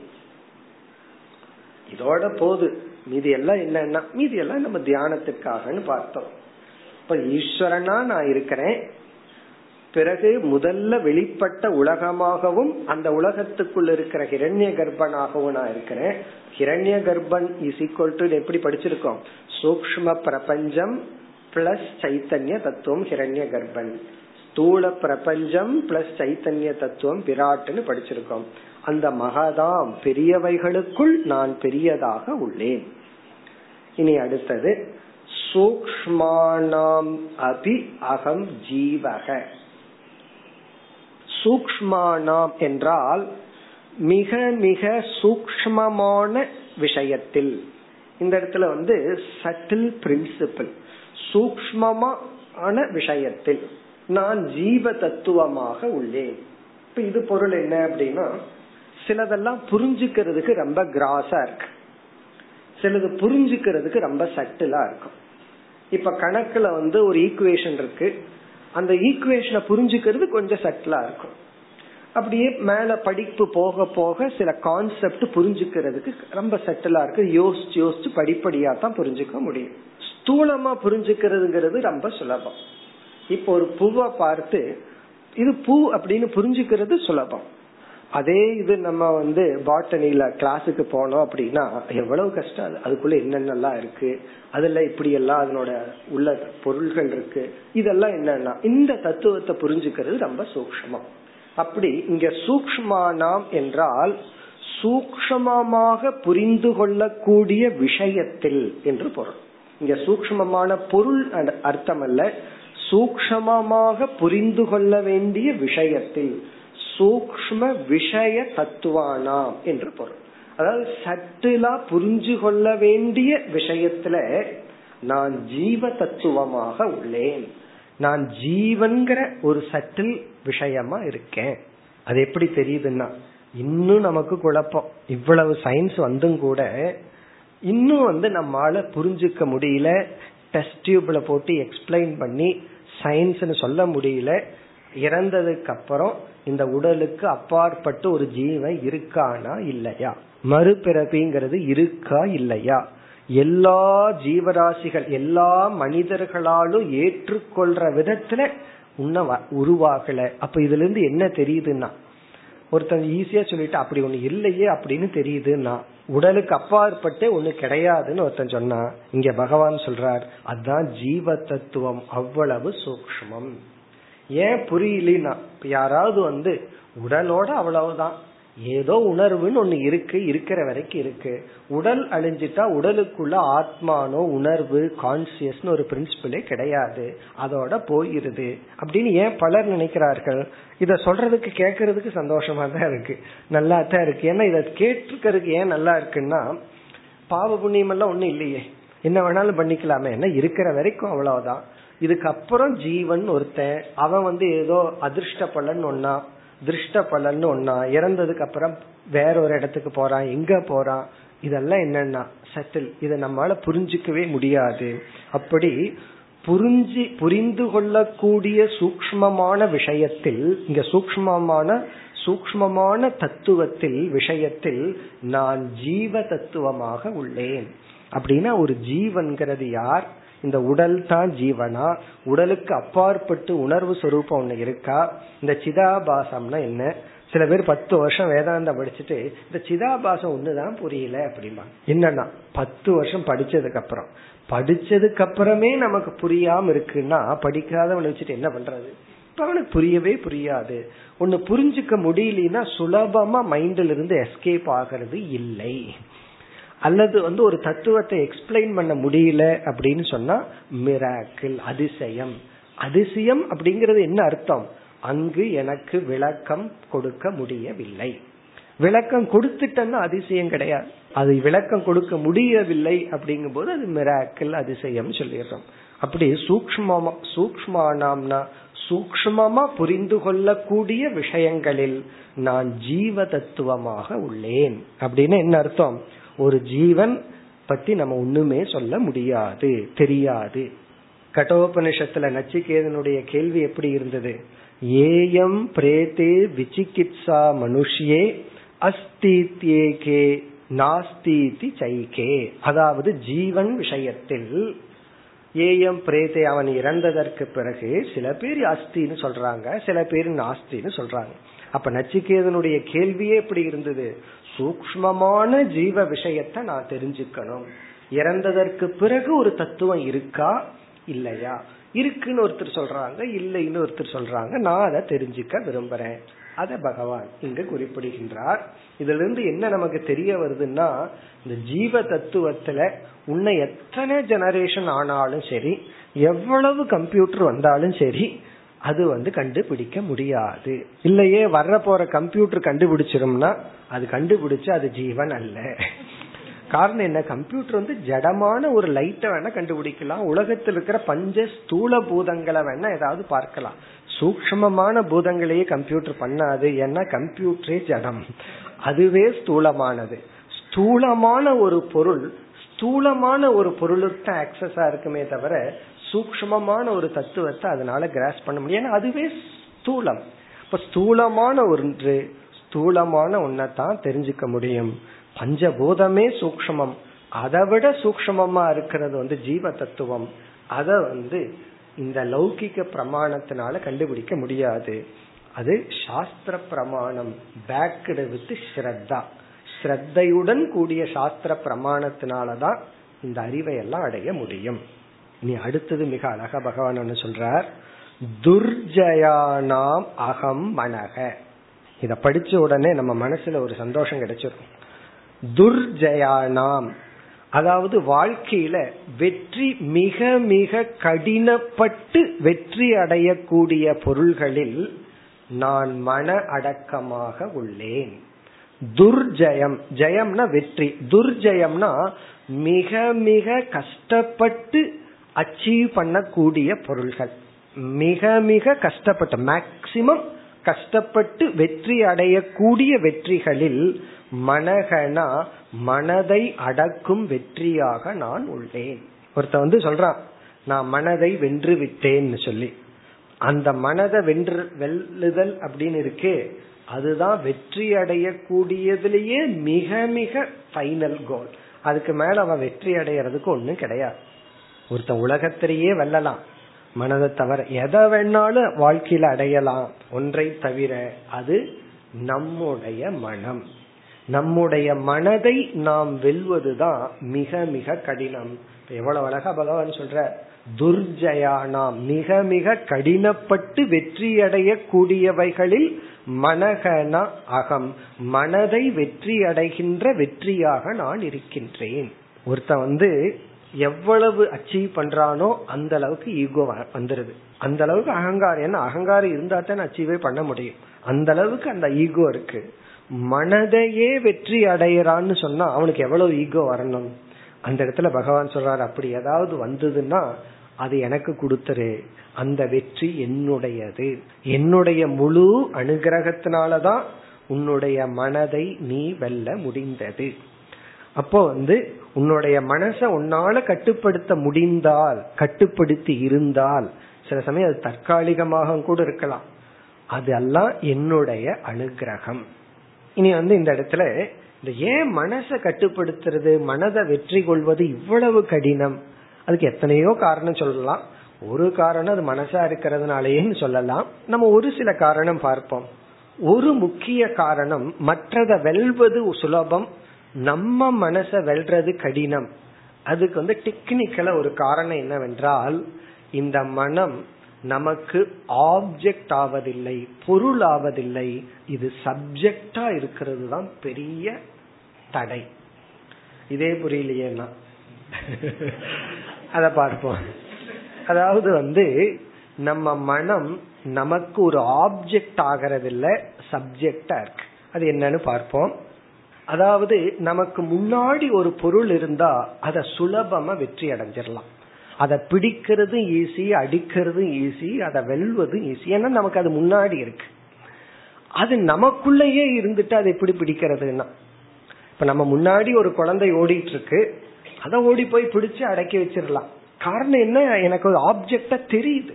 இதோட போது மீதி எல்லாம் என்னன்னா மீதி எல்லாம் நம்ம தியானத்துக்காகனு பார்த்தோம். இப்ப ஈஸ்வரனா நான் இருக்கிறேன். பிறகு முதல்ல வெளிப்பட்ட உலகமாகவும் அந்த உலகத்துக்குள் இருக்கிற ஹிரண்ய கர்ப்பனாகவும் நான் இருக்கிறேன். ஹிரண்ய கர்ப்பன் இஸ் ஈக்வல் டு எப்படி படிச்சிருக்கோம், சூக்ஷ்ம பிரபஞ்சம் பிளஸ் சைத்தன்ய தத்துவம் ஹிரண்ய கர்ப்பன், ஸ்தூல பிரபஞ்சம் பிளஸ் சைத்தன்ய தத்துவம் விராட்னு படிச்சிருக்கோம். அந்த மகாதாம் பெரியவைகளுக்குள் நான் பெரியதாக உள்ளேன். இனி அடுத்தது சூக்ஷ்மானாம் அபி அகம் ஜீவக. சூக்ஷ்மானாம் என்றால் மிக மிக சூக்ஷ்மமான விஷயத்தில். இந்த இடத்துல சட்டில் பிரின்சிபிள், சூக்ஷ்மமான விஷயத்தில் நான் ஜீவ தத்துவமாக உள்ளேன். இப்ப இது பொருள் என்ன அப்படின்னா, சிலதெல்லாம் புரிஞ்சுக்கிறதுக்கு ரொம்ப கிராஸா இருக்கு, சிலது புரிஞ்சுக்கிறதுக்கு ரொம்ப சட்டிலா இருக்கும். இப்ப கணக்குல ஒரு ஈக்குவேஷன் இருக்கு, அந்த ஈக்குவேஷனை புரிஞ்சுக்கிறது கொஞ்சம் சட்டிலா இருக்கும். அப்படியே மேல படிப்பு போக போக சில கான்செப்ட் புரிஞ்சுக்கிறதுக்கு ரொம்ப சட்டிலா இருக்கு, யோசிச்சு யோசிச்சு படிப்படியா தான் புரிஞ்சுக்க முடியும். ஸ்தூலமா புரிஞ்சுக்கிறதுங்கிறது ரொம்ப சுலபம். இப்ப ஒரு பூவை பார்த்து இது பூ அப்படின்னு புரிஞ்சுக்கிறது சுலபம். அதே இது நம்ம பாட்டனில கிளாஸுக்கு போனோம் அப்படின்னா எவ்வளவு கஷ்டம், அதுக்குள்ள என்னென்னலாம் இருக்கு, அதுல இப்படி எல்லாம் அதனோட உள்ள பொருள்கள் இருக்கு, இதெல்லாம் என்னன்னா இந்த தத்துவத்தை புரிஞ்சுக்கிறது ரொம்ப சூக்ஷ்மம். அப்படி இங்க சூக்ஷ்மானாம் என்றால் சூக்ஷ்மமாக புரிந்து கொள்ளக்கூடிய விஷயத்தில் என்று பொருள். இங்க சூக்ஷ்மமான பொருள் அர்த்தம் அல்ல, சூக்ஷ்மமாக புரிந்து கொள்ள வேண்டிய விஷயத்தில் சூக்ஷ்ம விஷய தத்துவானாம் என்று பொருள். அதாவது சட்டிலா புரிஞ்சு கொள்ள வேண்டிய விஷயத்துல நான் ஜீவ தத்துவமாக உள்ளேன். நான் ஜீவன்கிற ஒரு சட்டில் விஷயமா இருக்கேன். அது எப்படி தெரியுதுன்னா, இன்னும் நமக்கு குழப்பம், இவ்வளவு சயின்ஸ் வந்தும் கூட இன்னும் நம்மால புரிஞ்சுக்க முடியல, டெஸ்ட் டியூப்ல போட்டு எக்ஸ்பிளைன் பண்ணி சயின்ஸ்னு சொல்ல முடியல. இறந்ததுக்கு அப்புறம் இந்த உடலுக்கு அப்பாற்பட்டு ஒரு ஜீவன் இருக்கானா இல்லையா, மறுபிறவிங்கிறது இருக்கா இல்லையா, எல்லா ஜீவராசிகள் எல்லா மனிதர்களாலும் ஏற்றுக்கொள்ற விதத்துல உன்ன உருவாகல. அப்ப இதுல இருந்து என்ன தெரியுதுன்னா, ஒருத்தன் ஈஸியா சொல்லிட்டு அப்படி ஒண்ணு இல்லையே அப்படின்னு தெரியுதுன்னா உடலுக்கு அப்பாற்பட்டு ஒண்ணு கிடையாதுன்னு ஒருத்தன் சொன்னா, இங்க பகவான் சொல்றார் அதுதான் ஜீவ தத்துவம், அவ்வளவு சூக்ஷ்மம். ஏன் புரியலனா, யாராவது வந்து உடலோட அவ்வளவுதான், ஏதோ உணர்வுன்னு ஒண்ணு இருக்கு, இருக்கிற வரைக்கும் இருக்கு. உடல் அழிஞ்சிட்டா உடலுக்குள்ள ஆத்மானோ உணர்வு கான்சியஸ்னு ஒரு பிரின்சிபிளே கிடையாது, அதோட போயிருது அப்படின்னு ஏன் பலர் நினைக்கிறார்கள். இத சொல்றதுக்கு கேட்கறதுக்கு சந்தோஷமா தான் இருக்கு, நல்லா தான் இருக்கு. ஏன்னா இத கேட்டுக்கிறதுக்கு ஏன் நல்லா இருக்குன்னா, பாவ புண்ணியம் எல்லாம் ஒண்ணு இல்லையே, என்ன வேணாலும் பண்ணிக்கலாமே, என்ன இருக்கிற வரைக்கும் அவ்வளவுதான். இதுக்கப்புறம் ஜீவன் ஒருத்தன் அவன் வந்து ஏதோ அதிர்ஷ்ட பலன் ஒன்னா திருஷ்ட பலன் ஒன்னா இறந்ததுக்கு அப்புறம் வேற ஒரு இடத்துக்கு போறான், எங்க போறான், இதெல்லாம் என்னன்னா சட்டில், இதை நம்மளால புரிஞ்சிக்கவே முடியாது. அப்படி புரிந்து கொள்ளக்கூடிய சூக்ஷ்மமான விஷயத்தில், இங்க சூக்ஷ்மமான தத்துவத்தில் விஷயத்தில் நான் ஜீவ தத்துவமாக உள்ளேன் அப்படின்னா, ஒரு ஜீவன்கிறது யார், இந்த உடல் தான் ஜீவனா, உடலுக்கு அப்பாற்பட்டு உணர்வு சொரூபம் ஒண்ணு இருக்கா, இந்த சிதாபாசம்னா என்ன. சில பேர் 10 வருஷம் வேதாந்தம் படிச்சுட்டு இந்த சிதாபாசம் ஒண்ணுதான் புரியல அப்படிமா. என்னன்னா 10 வருஷம் படிச்சதுக்கு அப்புறமே நமக்கு புரியாம இருக்குன்னா, படிக்காதவனை வச்சுட்டு என்ன பண்றது, அவனுக்கு புரியவே புரியாது. ஒண்ணு புரிஞ்சுக்க முடியலன்னா சுலபமா மைண்ட்ல இருந்து எஸ்கேப் ஆகிறது இல்லை, அல்லது வந்து ஒரு தத்துவத்தை எக்ஸ்பிளைன் பண்ண முடியல அப்படின்னு சொன்னா மிராக்கிள், அதிசயம். அதிசயம் அப்படிங்கிறது என்ன அர்த்தம், அங்கு எனக்கு விளக்கம் கொடுக்க முடியவில்லை. விளக்கம் கொடுத்துட்டேன்னா அதிசயம் கிடையாது, அது விளக்கம் கொடுக்க முடியவில்லை அப்படிங்கும் போது அது மிராக்கிள், அதிசயம் சொல்லிடுறோம். அப்படி சூக்ஷ்மம்னா சூக்ஷ்மமா புரிந்து கொள்ளக்கூடிய விஷயங்களில் நான் ஜீவ தத்துவமாக உள்ளேன் அப்படின்னு என்ன அர்த்தம், ஒரு ஜீவன் பத்தி நம்ம ஒண்ணுமே சொல்ல முடியாது, தெரியாது. கடோபனிஷத்துல நச்சிகேதனுடைய கேள்வி எப்படி இருந்தது, ஏயம் பிரேதே விசிகித்சா மனுஷ்யே அஸ்தித்யேகே நாஸ்திதி சைகே. அதாவது ஜீவன் விஷயத்தில் ஏயம் பிரேதே, அவன் இறந்ததற்கு பிறகு சில பேர் அஸ்தின்னு சொல்றாங்க, சில பேர் நாஸ்தின்னு சொல்றாங்க. அப்ப நச்சிகேதனுடைய கேள்வியே எப்படி இருந்தது, சூக்ஷ்மமான ஜீவ விஷயத்தை நான் தெரிஞ்சுக்கணும், இறந்ததற்கு பிறகு ஒரு தத்துவம் இருக்கா இல்லையா, இருக்குன்னு ஒருத்தர் சொல்றாங்க, இல்லைன்னு ஒருத்தர் சொல்றாங்க, நான் அதை தெரிஞ்சுக்க விரும்புறேன். அத பகவான் இங்கு குறிப்பிடுகின்றார். இதுல இருந்து என்ன நமக்கு தெரிய வருதுன்னா, இந்த ஜீவ தத்துவத்துல உன்னை எத்தனை ஜெனரேஷன் ஆனாலும் சரி, எவ்வளவு கம்ப்யூட்டர் வந்தாலும் சரி, அது வந்து கண்டுபிடிக்க முடியாது. இல்லையே வர்ற போற கம்ப்யூட்டர் கண்டுபிடிச்சிரும்னா அது கண்டுபிடிச்சு அது ஜீவன் அல்ல. காரணம் என்ன, கம்ப்யூட்டர் வந்து ஜடமான ஒரு லைட்டை வேணா கண்டுபிடிக்கலாம், உலகத்தில் இருக்கிற பஞ்ச ஸ்தூல பூதங்களை வேணா ஏதாவது பார்க்கலாம், சூக்ஷ்மமான பூதங்களையே கம்ப்யூட்டர் பண்ணாது. ஏன்னா கம்ப்யூட்டரே ஜடம், அதுவே ஸ்தூலமானது. ஸ்தூலமான ஒரு பொருள் ஸ்தூலமான ஒரு பொருளுக்கு ஆக்சஸா இருக்குமே தவிர சூக்ஷ்மமான ஒரு தத்துவத்தை அதனால கிராஸ் பண்ண முடியும், அதுவே ஸ்தூலம். இப்ப ஸ்தூலமான ஒன்று ஸ்தூலமான ஒன்னதான் தெரிஞ்சுக்க முடியும். பஞ்சபூதமே சூக்ஷ்மம், அதை விட சூக்ஷ்மமா இருக்கிறது வந்து ஜீவ தத்துவம், அதை வந்து இந்த லௌகிக பிரமாணத்தினால கண்டுபிடிக்க முடியாது. அது சாஸ்திர பிரமாணம், பேக்டு வித் ஸ்ரத்தா, ஸ்ரத்தையுடன் கூடிய சாஸ்திர பிரமாணத்தினாலதான் இந்த அறிவை எல்லாம் அடைய முடியும். நீ அடுத்தது மிக அழகா பகவான் என்ன சொல்றார், துர்ஜயானாம் அகம் மனக. இத படிச்ச உடனே நம்ம மனசுல ஒரு சந்தோஷம் கிடைச்சிடும். துர்ஜயானாம் அதாவது வாழ்க்கையில வெற்றி மிக மிக கடினப்பட்டு வெற்றி அடையக்கூடிய பொருள்களில் நான் மன அடக்கமாக உள்ளேன். துர்ஜயம், ஜெயம்னா வெற்றி, துர்ஜயம்னா மிக மிக கஷ்டப்பட்டு அச்சீவ் பண்ணக்கூடிய பொருள்கள், மிக மிக கஷ்டப்பட்ட மேக்சிமம் கஷ்டப்பட்டு வெற்றி அடையக்கூடிய வெற்றிகளில் மனகனா மனதை அடக்கும் வெற்றியாக நான் உள்ளேன். ஒருத்த வந்து சொல்றான் நான் மனதை வென்று விட்டேன்னு சொல்லி, அந்த மனதை வெல்லுதல் அப்படின்னு இருக்கே அதுதான் வெற்றி அடையக்கூடியதுலயே மிக மிக ஃபைனல் கோல். அதுக்கு மேல அவன் வெற்றி அடையறதுக்கு ஒன்னும் கிடையாது. ஒருத்த உலகத்திலேயே வெல்லலாம் மனதை தவிர, எதை வேணாலும் வாழ்க்கையில அடையலாம் ஒன்றை தவிர, அது நம்முடைய மனம். நம்முடைய மனதை நாம் வெல்வதுதான் மிக மிக கடினம். எவ்வளவு அழகா பகவான் சொல்ற, துர்ஜயானாம், மிக மிக கடினப்பட்டு வெற்றியடைய கூடியவைகளில் மனகன அகம், மனதை வெற்றியடைகின்ற வெற்றியாக நான் இருக்கின்றேன். ஒருத்தன் எவ்வளவு அச்சீவ் பண்றானோ அந்த அளவுக்கு ஈகோ வந்துருது, அந்த அளவுக்கு அகங்காரம். ஏன்னா அகங்காரம் இருந்தா தான் அச்சீவே பண்ண முடியும். அந்த அளவுக்கு அந்த ஈகோ இருக்கு. மனதையே வெற்றி அடையறான்னு சொன்னா அவனுக்கு எவ்வளவு ஈகோ வரணும். அந்த இடத்துல பகவான் சொல்றாரு, அப்படி ஏதாவது வந்ததுன்னா அது எனக்கு கொடுத்துரு, அந்த வெற்றி என்னுடையது, என்னுடைய முழு அனுகிரகத்தினாலதான் உன்னுடைய மனதை நீ வெல்ல முடிந்தது. அப்போ உன்னுடைய மனச உன்னால கட்டுப்படுத்த முடிந்தால், கட்டுப்படுத்தி இருந்தால், சில சமயம் அது தற்காலிகமாக கூட இருக்கலாம், அதெல்லாம் என்னுடைய அனுகிரகம். இனி இந்த இடத்துல ஏன் மனசை கட்டுப்படுத்துறது, மனதை வெற்றி கொள்வது இவ்வளவு கடினம்? அதுக்கு எத்தனையோ காரணம் சொல்லலாம். ஒரு காரணம் அது மனசா இருக்கிறதுனாலேன்னு சொல்லலாம். நம்ம ஒரு சில காரணம் பார்ப்போம். ஒரு முக்கிய காரணம், மற்றதை வெல்வது சுலபம், நம்ம மனசை வெல்றது கடினம். அதுக்கு டெக்னிக்கலா ஒரு காரணம் என்னவென்றால், இந்த மனம் நமக்கு ஆப்ஜெக்ட் ஆவதில்லை, பொருள் ஆவதில்லை, இது சப்ஜெக்டா இருக்கிறது தான் பெரிய தடை. இதே புரியலையேனா அத பார்ப்போம். அதாவது நம்ம மனம் நமக்கு ஒரு ஆப்ஜெக்ட் ஆகிறதில்லை, சப்ஜெக்டா இருக்கு. அது என்னன்னு பார்ப்போம். அதாவது நமக்கு முன்னாடி ஒரு பொருள் இருந்தா அதை சுலபமா வெற்றி அடைஞ்சிடலாம். அதை பிடிக்கிறதும் ஈஸி, அடிக்கிறதும் ஈஸி, அதை வெல்வதும் ஈஸி. ஏன்னா நமக்கு அது முன்னாடி இருக்கு. அது நமக்குள்ளேயே இருந்துட்டு அது எப்படி பிடிக்கிறதுன்னா, இப்ப நம்ம முன்னாடி ஒரு குழந்தை ஓடிட்டு இருக்கு, அதை ஓடி போய் பிடிச்சு அடக்கி வச்சிடலாம். காரணம் என்ன, எனக்கு ஒரு ஆப்ஜெக்டா தெரியுது.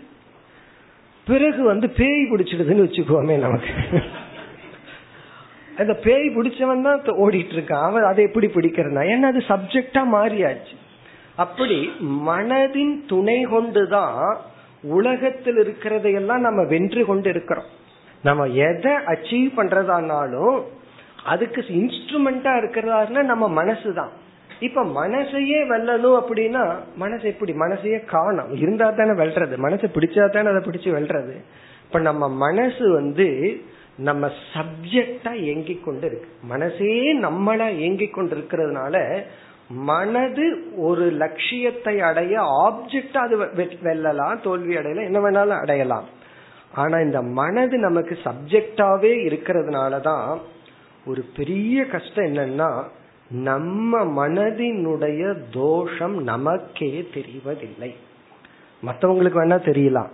பிறகு பேய் பிடிச்சிடுதுன்னு வச்சுக்கோமே, நமக்கு அந்த பேய் பிடிச்சவன் தான் ஓடிட்டு இருக்கான், அவன் அதை எப்படி பிடிக்கிறதுனா, ஏன்னா அது சப்ஜெக்டா மாறியாச்சு. அப்படி மனதின் துணை கொண்டுதான் உலகத்தில் இருக்கிறதையெல்லாம் நம்ம வென்று கொண்டு இருக்கிறோம். நம்ம எதை அச்சீவ் பண்றதானாலும் அதுக்கு இன்ஸ்ட்ருமெண்டா இருக்கிறதா நம்ம மனசுதான். இப்ப மனசையே வெல்லணும் அப்படின்னா மனசு எப்படி, மனசையே காணும், இருந்தா தானே வெல்றது, மனசை பிடிச்சா தானே அதை பிடிச்சு வெல்றது. இப்ப நம்ம மனசு நம்ம சப்ஜெக்டா இயங்கிக் கொண்டு இருக்கு. மனசே நம்மளா இயங்கிக் கொண்டு இருக்கிறதுனால மனது ஒரு லட்சியத்தை அடைய ஆப்ஜெக்ட், அது வெல்லலாம், தோல்வி அடையலாம், என்ன வேணாலும் அடையலாம். ஆனா இந்த மனது நமக்கு சப்ஜெக்டாவே இருக்கிறதுனாலதான் ஒரு பெரிய கஷ்டம் என்னன்னா, நம்ம மனதினுடைய தோஷம் நமக்கே தெரிவதில்லை. மற்றவங்களுக்கு வேணா தெரியலாம்.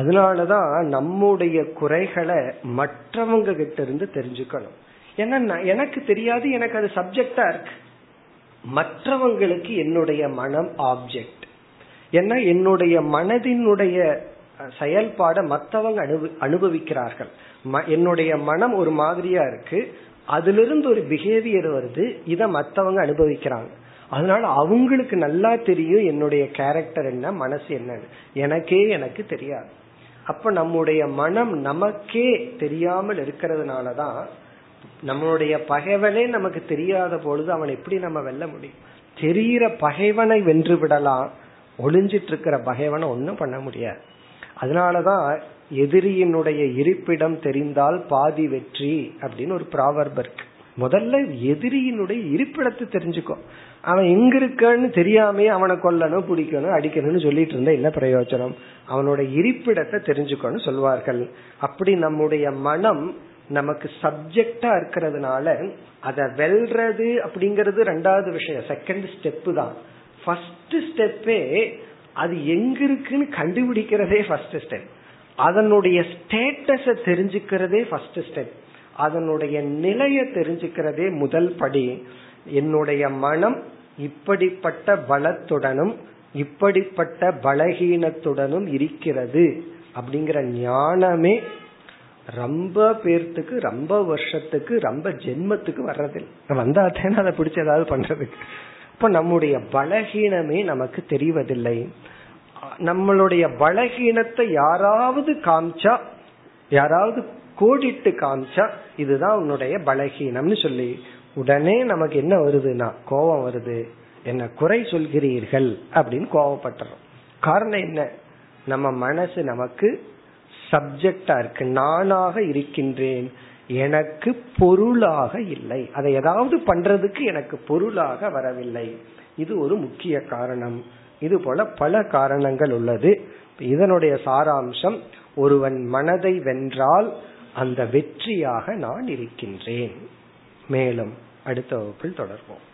அதனாலதான் நம்முடைய குறைகளை மற்றவங்க கிட்ட இருந்து தெரிஞ்சுக்கணும். ஏன்னா எனக்கு தெரியாது, எனக்கு அது சப்ஜெக்டா இருக்கு. மற்றவங்களுக்கு என்னுடைய மனம் ஆப்ஜெக்ட். ஏன்னா என்னுடைய மனதினுடைய செயல்பாட மற்றவங்க அனுபவிக்கிறார்கள். என்னுடைய மனம் ஒரு மாதிரியா இருக்கு, அதுல இருந்து ஒரு பிஹேவியர் வருது, இத மற்றவங்க அனுபவிக்கிறாங்க. அதனால அவங்களுக்கு நல்லா தெரியும் என்னுடைய கேரக்டர் என்ன, மனசு என்னன்னு. எனக்கே தெரியாது. அப்ப நம்முடைய மனம் நமக்கே தெரியாமல் இருக்கிறதுனாலதான் நம்மளுடைய பகைவனே நமக்கு தெரியாத பொழுது அவன் எப்படி நம்ம வெல்ல முடியும்? தெரிகிற பகைவனை வென்று விடலாம், ஒளிஞ்சிட்டு இருக்கிற பகைவனை ஒன்னும் பண்ண முடியாது. அதனாலதான் எதிரியினுடைய இருப்பிடம் தெரிந்தால் பாதி வெற்றி அப்படின்னு ஒரு ப்ராவர்ப் இருக்கு. முதல்ல எதிரியினுடைய இருப்பிடத்தை தெரிஞ்சுக்கோ. அவன் எங்க இருக்கன்னு தெரியாமே அவனை கொல்லணும், பிடிக்கணும், அடிக்கணும்னு சொல்லிட்டு இருந்தா என்ன பிரயோஜனம்? அவனோட இருப்பிடத்தை தெரிஞ்சுக்கோன்னு சொல்வார்கள். அப்படி நம்முடைய மனம் நமக்கு சப்ஜெக்டா இருக்கிறதுனால அதை வெல்றது அப்படிங்கறது ரெண்டாவது விஷயம், செகண்ட் ஸ்டெப்பு தான். ஃபர்ஸ்ட் ஸ்டெப்பே அது எங்க இருக்குன்னு கண்டுபிடிக்கிறதே ஃபர்ஸ்ட் ஸ்டெப். அதனுடைய ஸ்டேட்டஸ தெரிஞ்சுக்கிறதே ஃபர்ஸ்ட் ஸ்டெப். அதனுடைய நிலைய தெரிஞ்சுக்கிறதே முதல் படி. என்னுடைய மனம் இப்படிப்பட்ட பலத்துடனும் இப்படிப்பட்ட பலகீனத்துடனும் இருக்கிறது அப்படிங்கிற ஞானமே ரொம்ப பேர்த்துக்கு ரொம்ப வருஷத்துக்கு ரொம்ப ஜென்மத்துக்கு வர்றதில்லை. வந்தாத்தேன்னு அதை பிடிச்ச ஏதாவது பண்றதுக்கு. இப்ப நம்முடைய பலகீனமே நமக்கு தெரிவதில்லை. நம்மளுடைய பலகீனத்தை யாராவது காமிச்சா, யாராவது கோடிட்டு காமிச்சா இதுதான் உன்னுடைய பலகீனம்னு சொல்லி உடனே நமக்கு என்ன வருதுன்னா கோபம் வருது. என்ன குறை சொல்கிறீர்கள் அப்படின்னு கோபப்பட்டுறோம். காரணம் என்ன? நம்ம மனசு நமக்கு சப்ஜெக்டா இருக்கு. நானாக இருக்கின்றேன், எனக்கு பொருளாக இல்லை. அதை ஏதாவது பண்றதுக்கு எனக்கு பொருளாக வரவில்லை. இது ஒரு முக்கிய காரணம். இது போல பல காரணங்கள் உள்ளது. இதனுடைய சாராம்சம், ஒருவன் மனதை வென்றால் அந்த வெற்றியாக நான் இருக்கின்றேன். மேலும் அடுத்த வகுப்பில் தொடர்வோம்.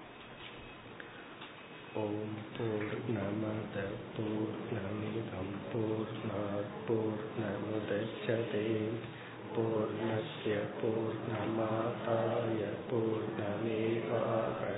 ஓம் பூர்ணமத பூர்ணமிதம் பூர்ணாத் பூர்ணமுதச்யதே பூர்ணஸ்ய பூர்ணமாதாய பூர்ணமேவாவ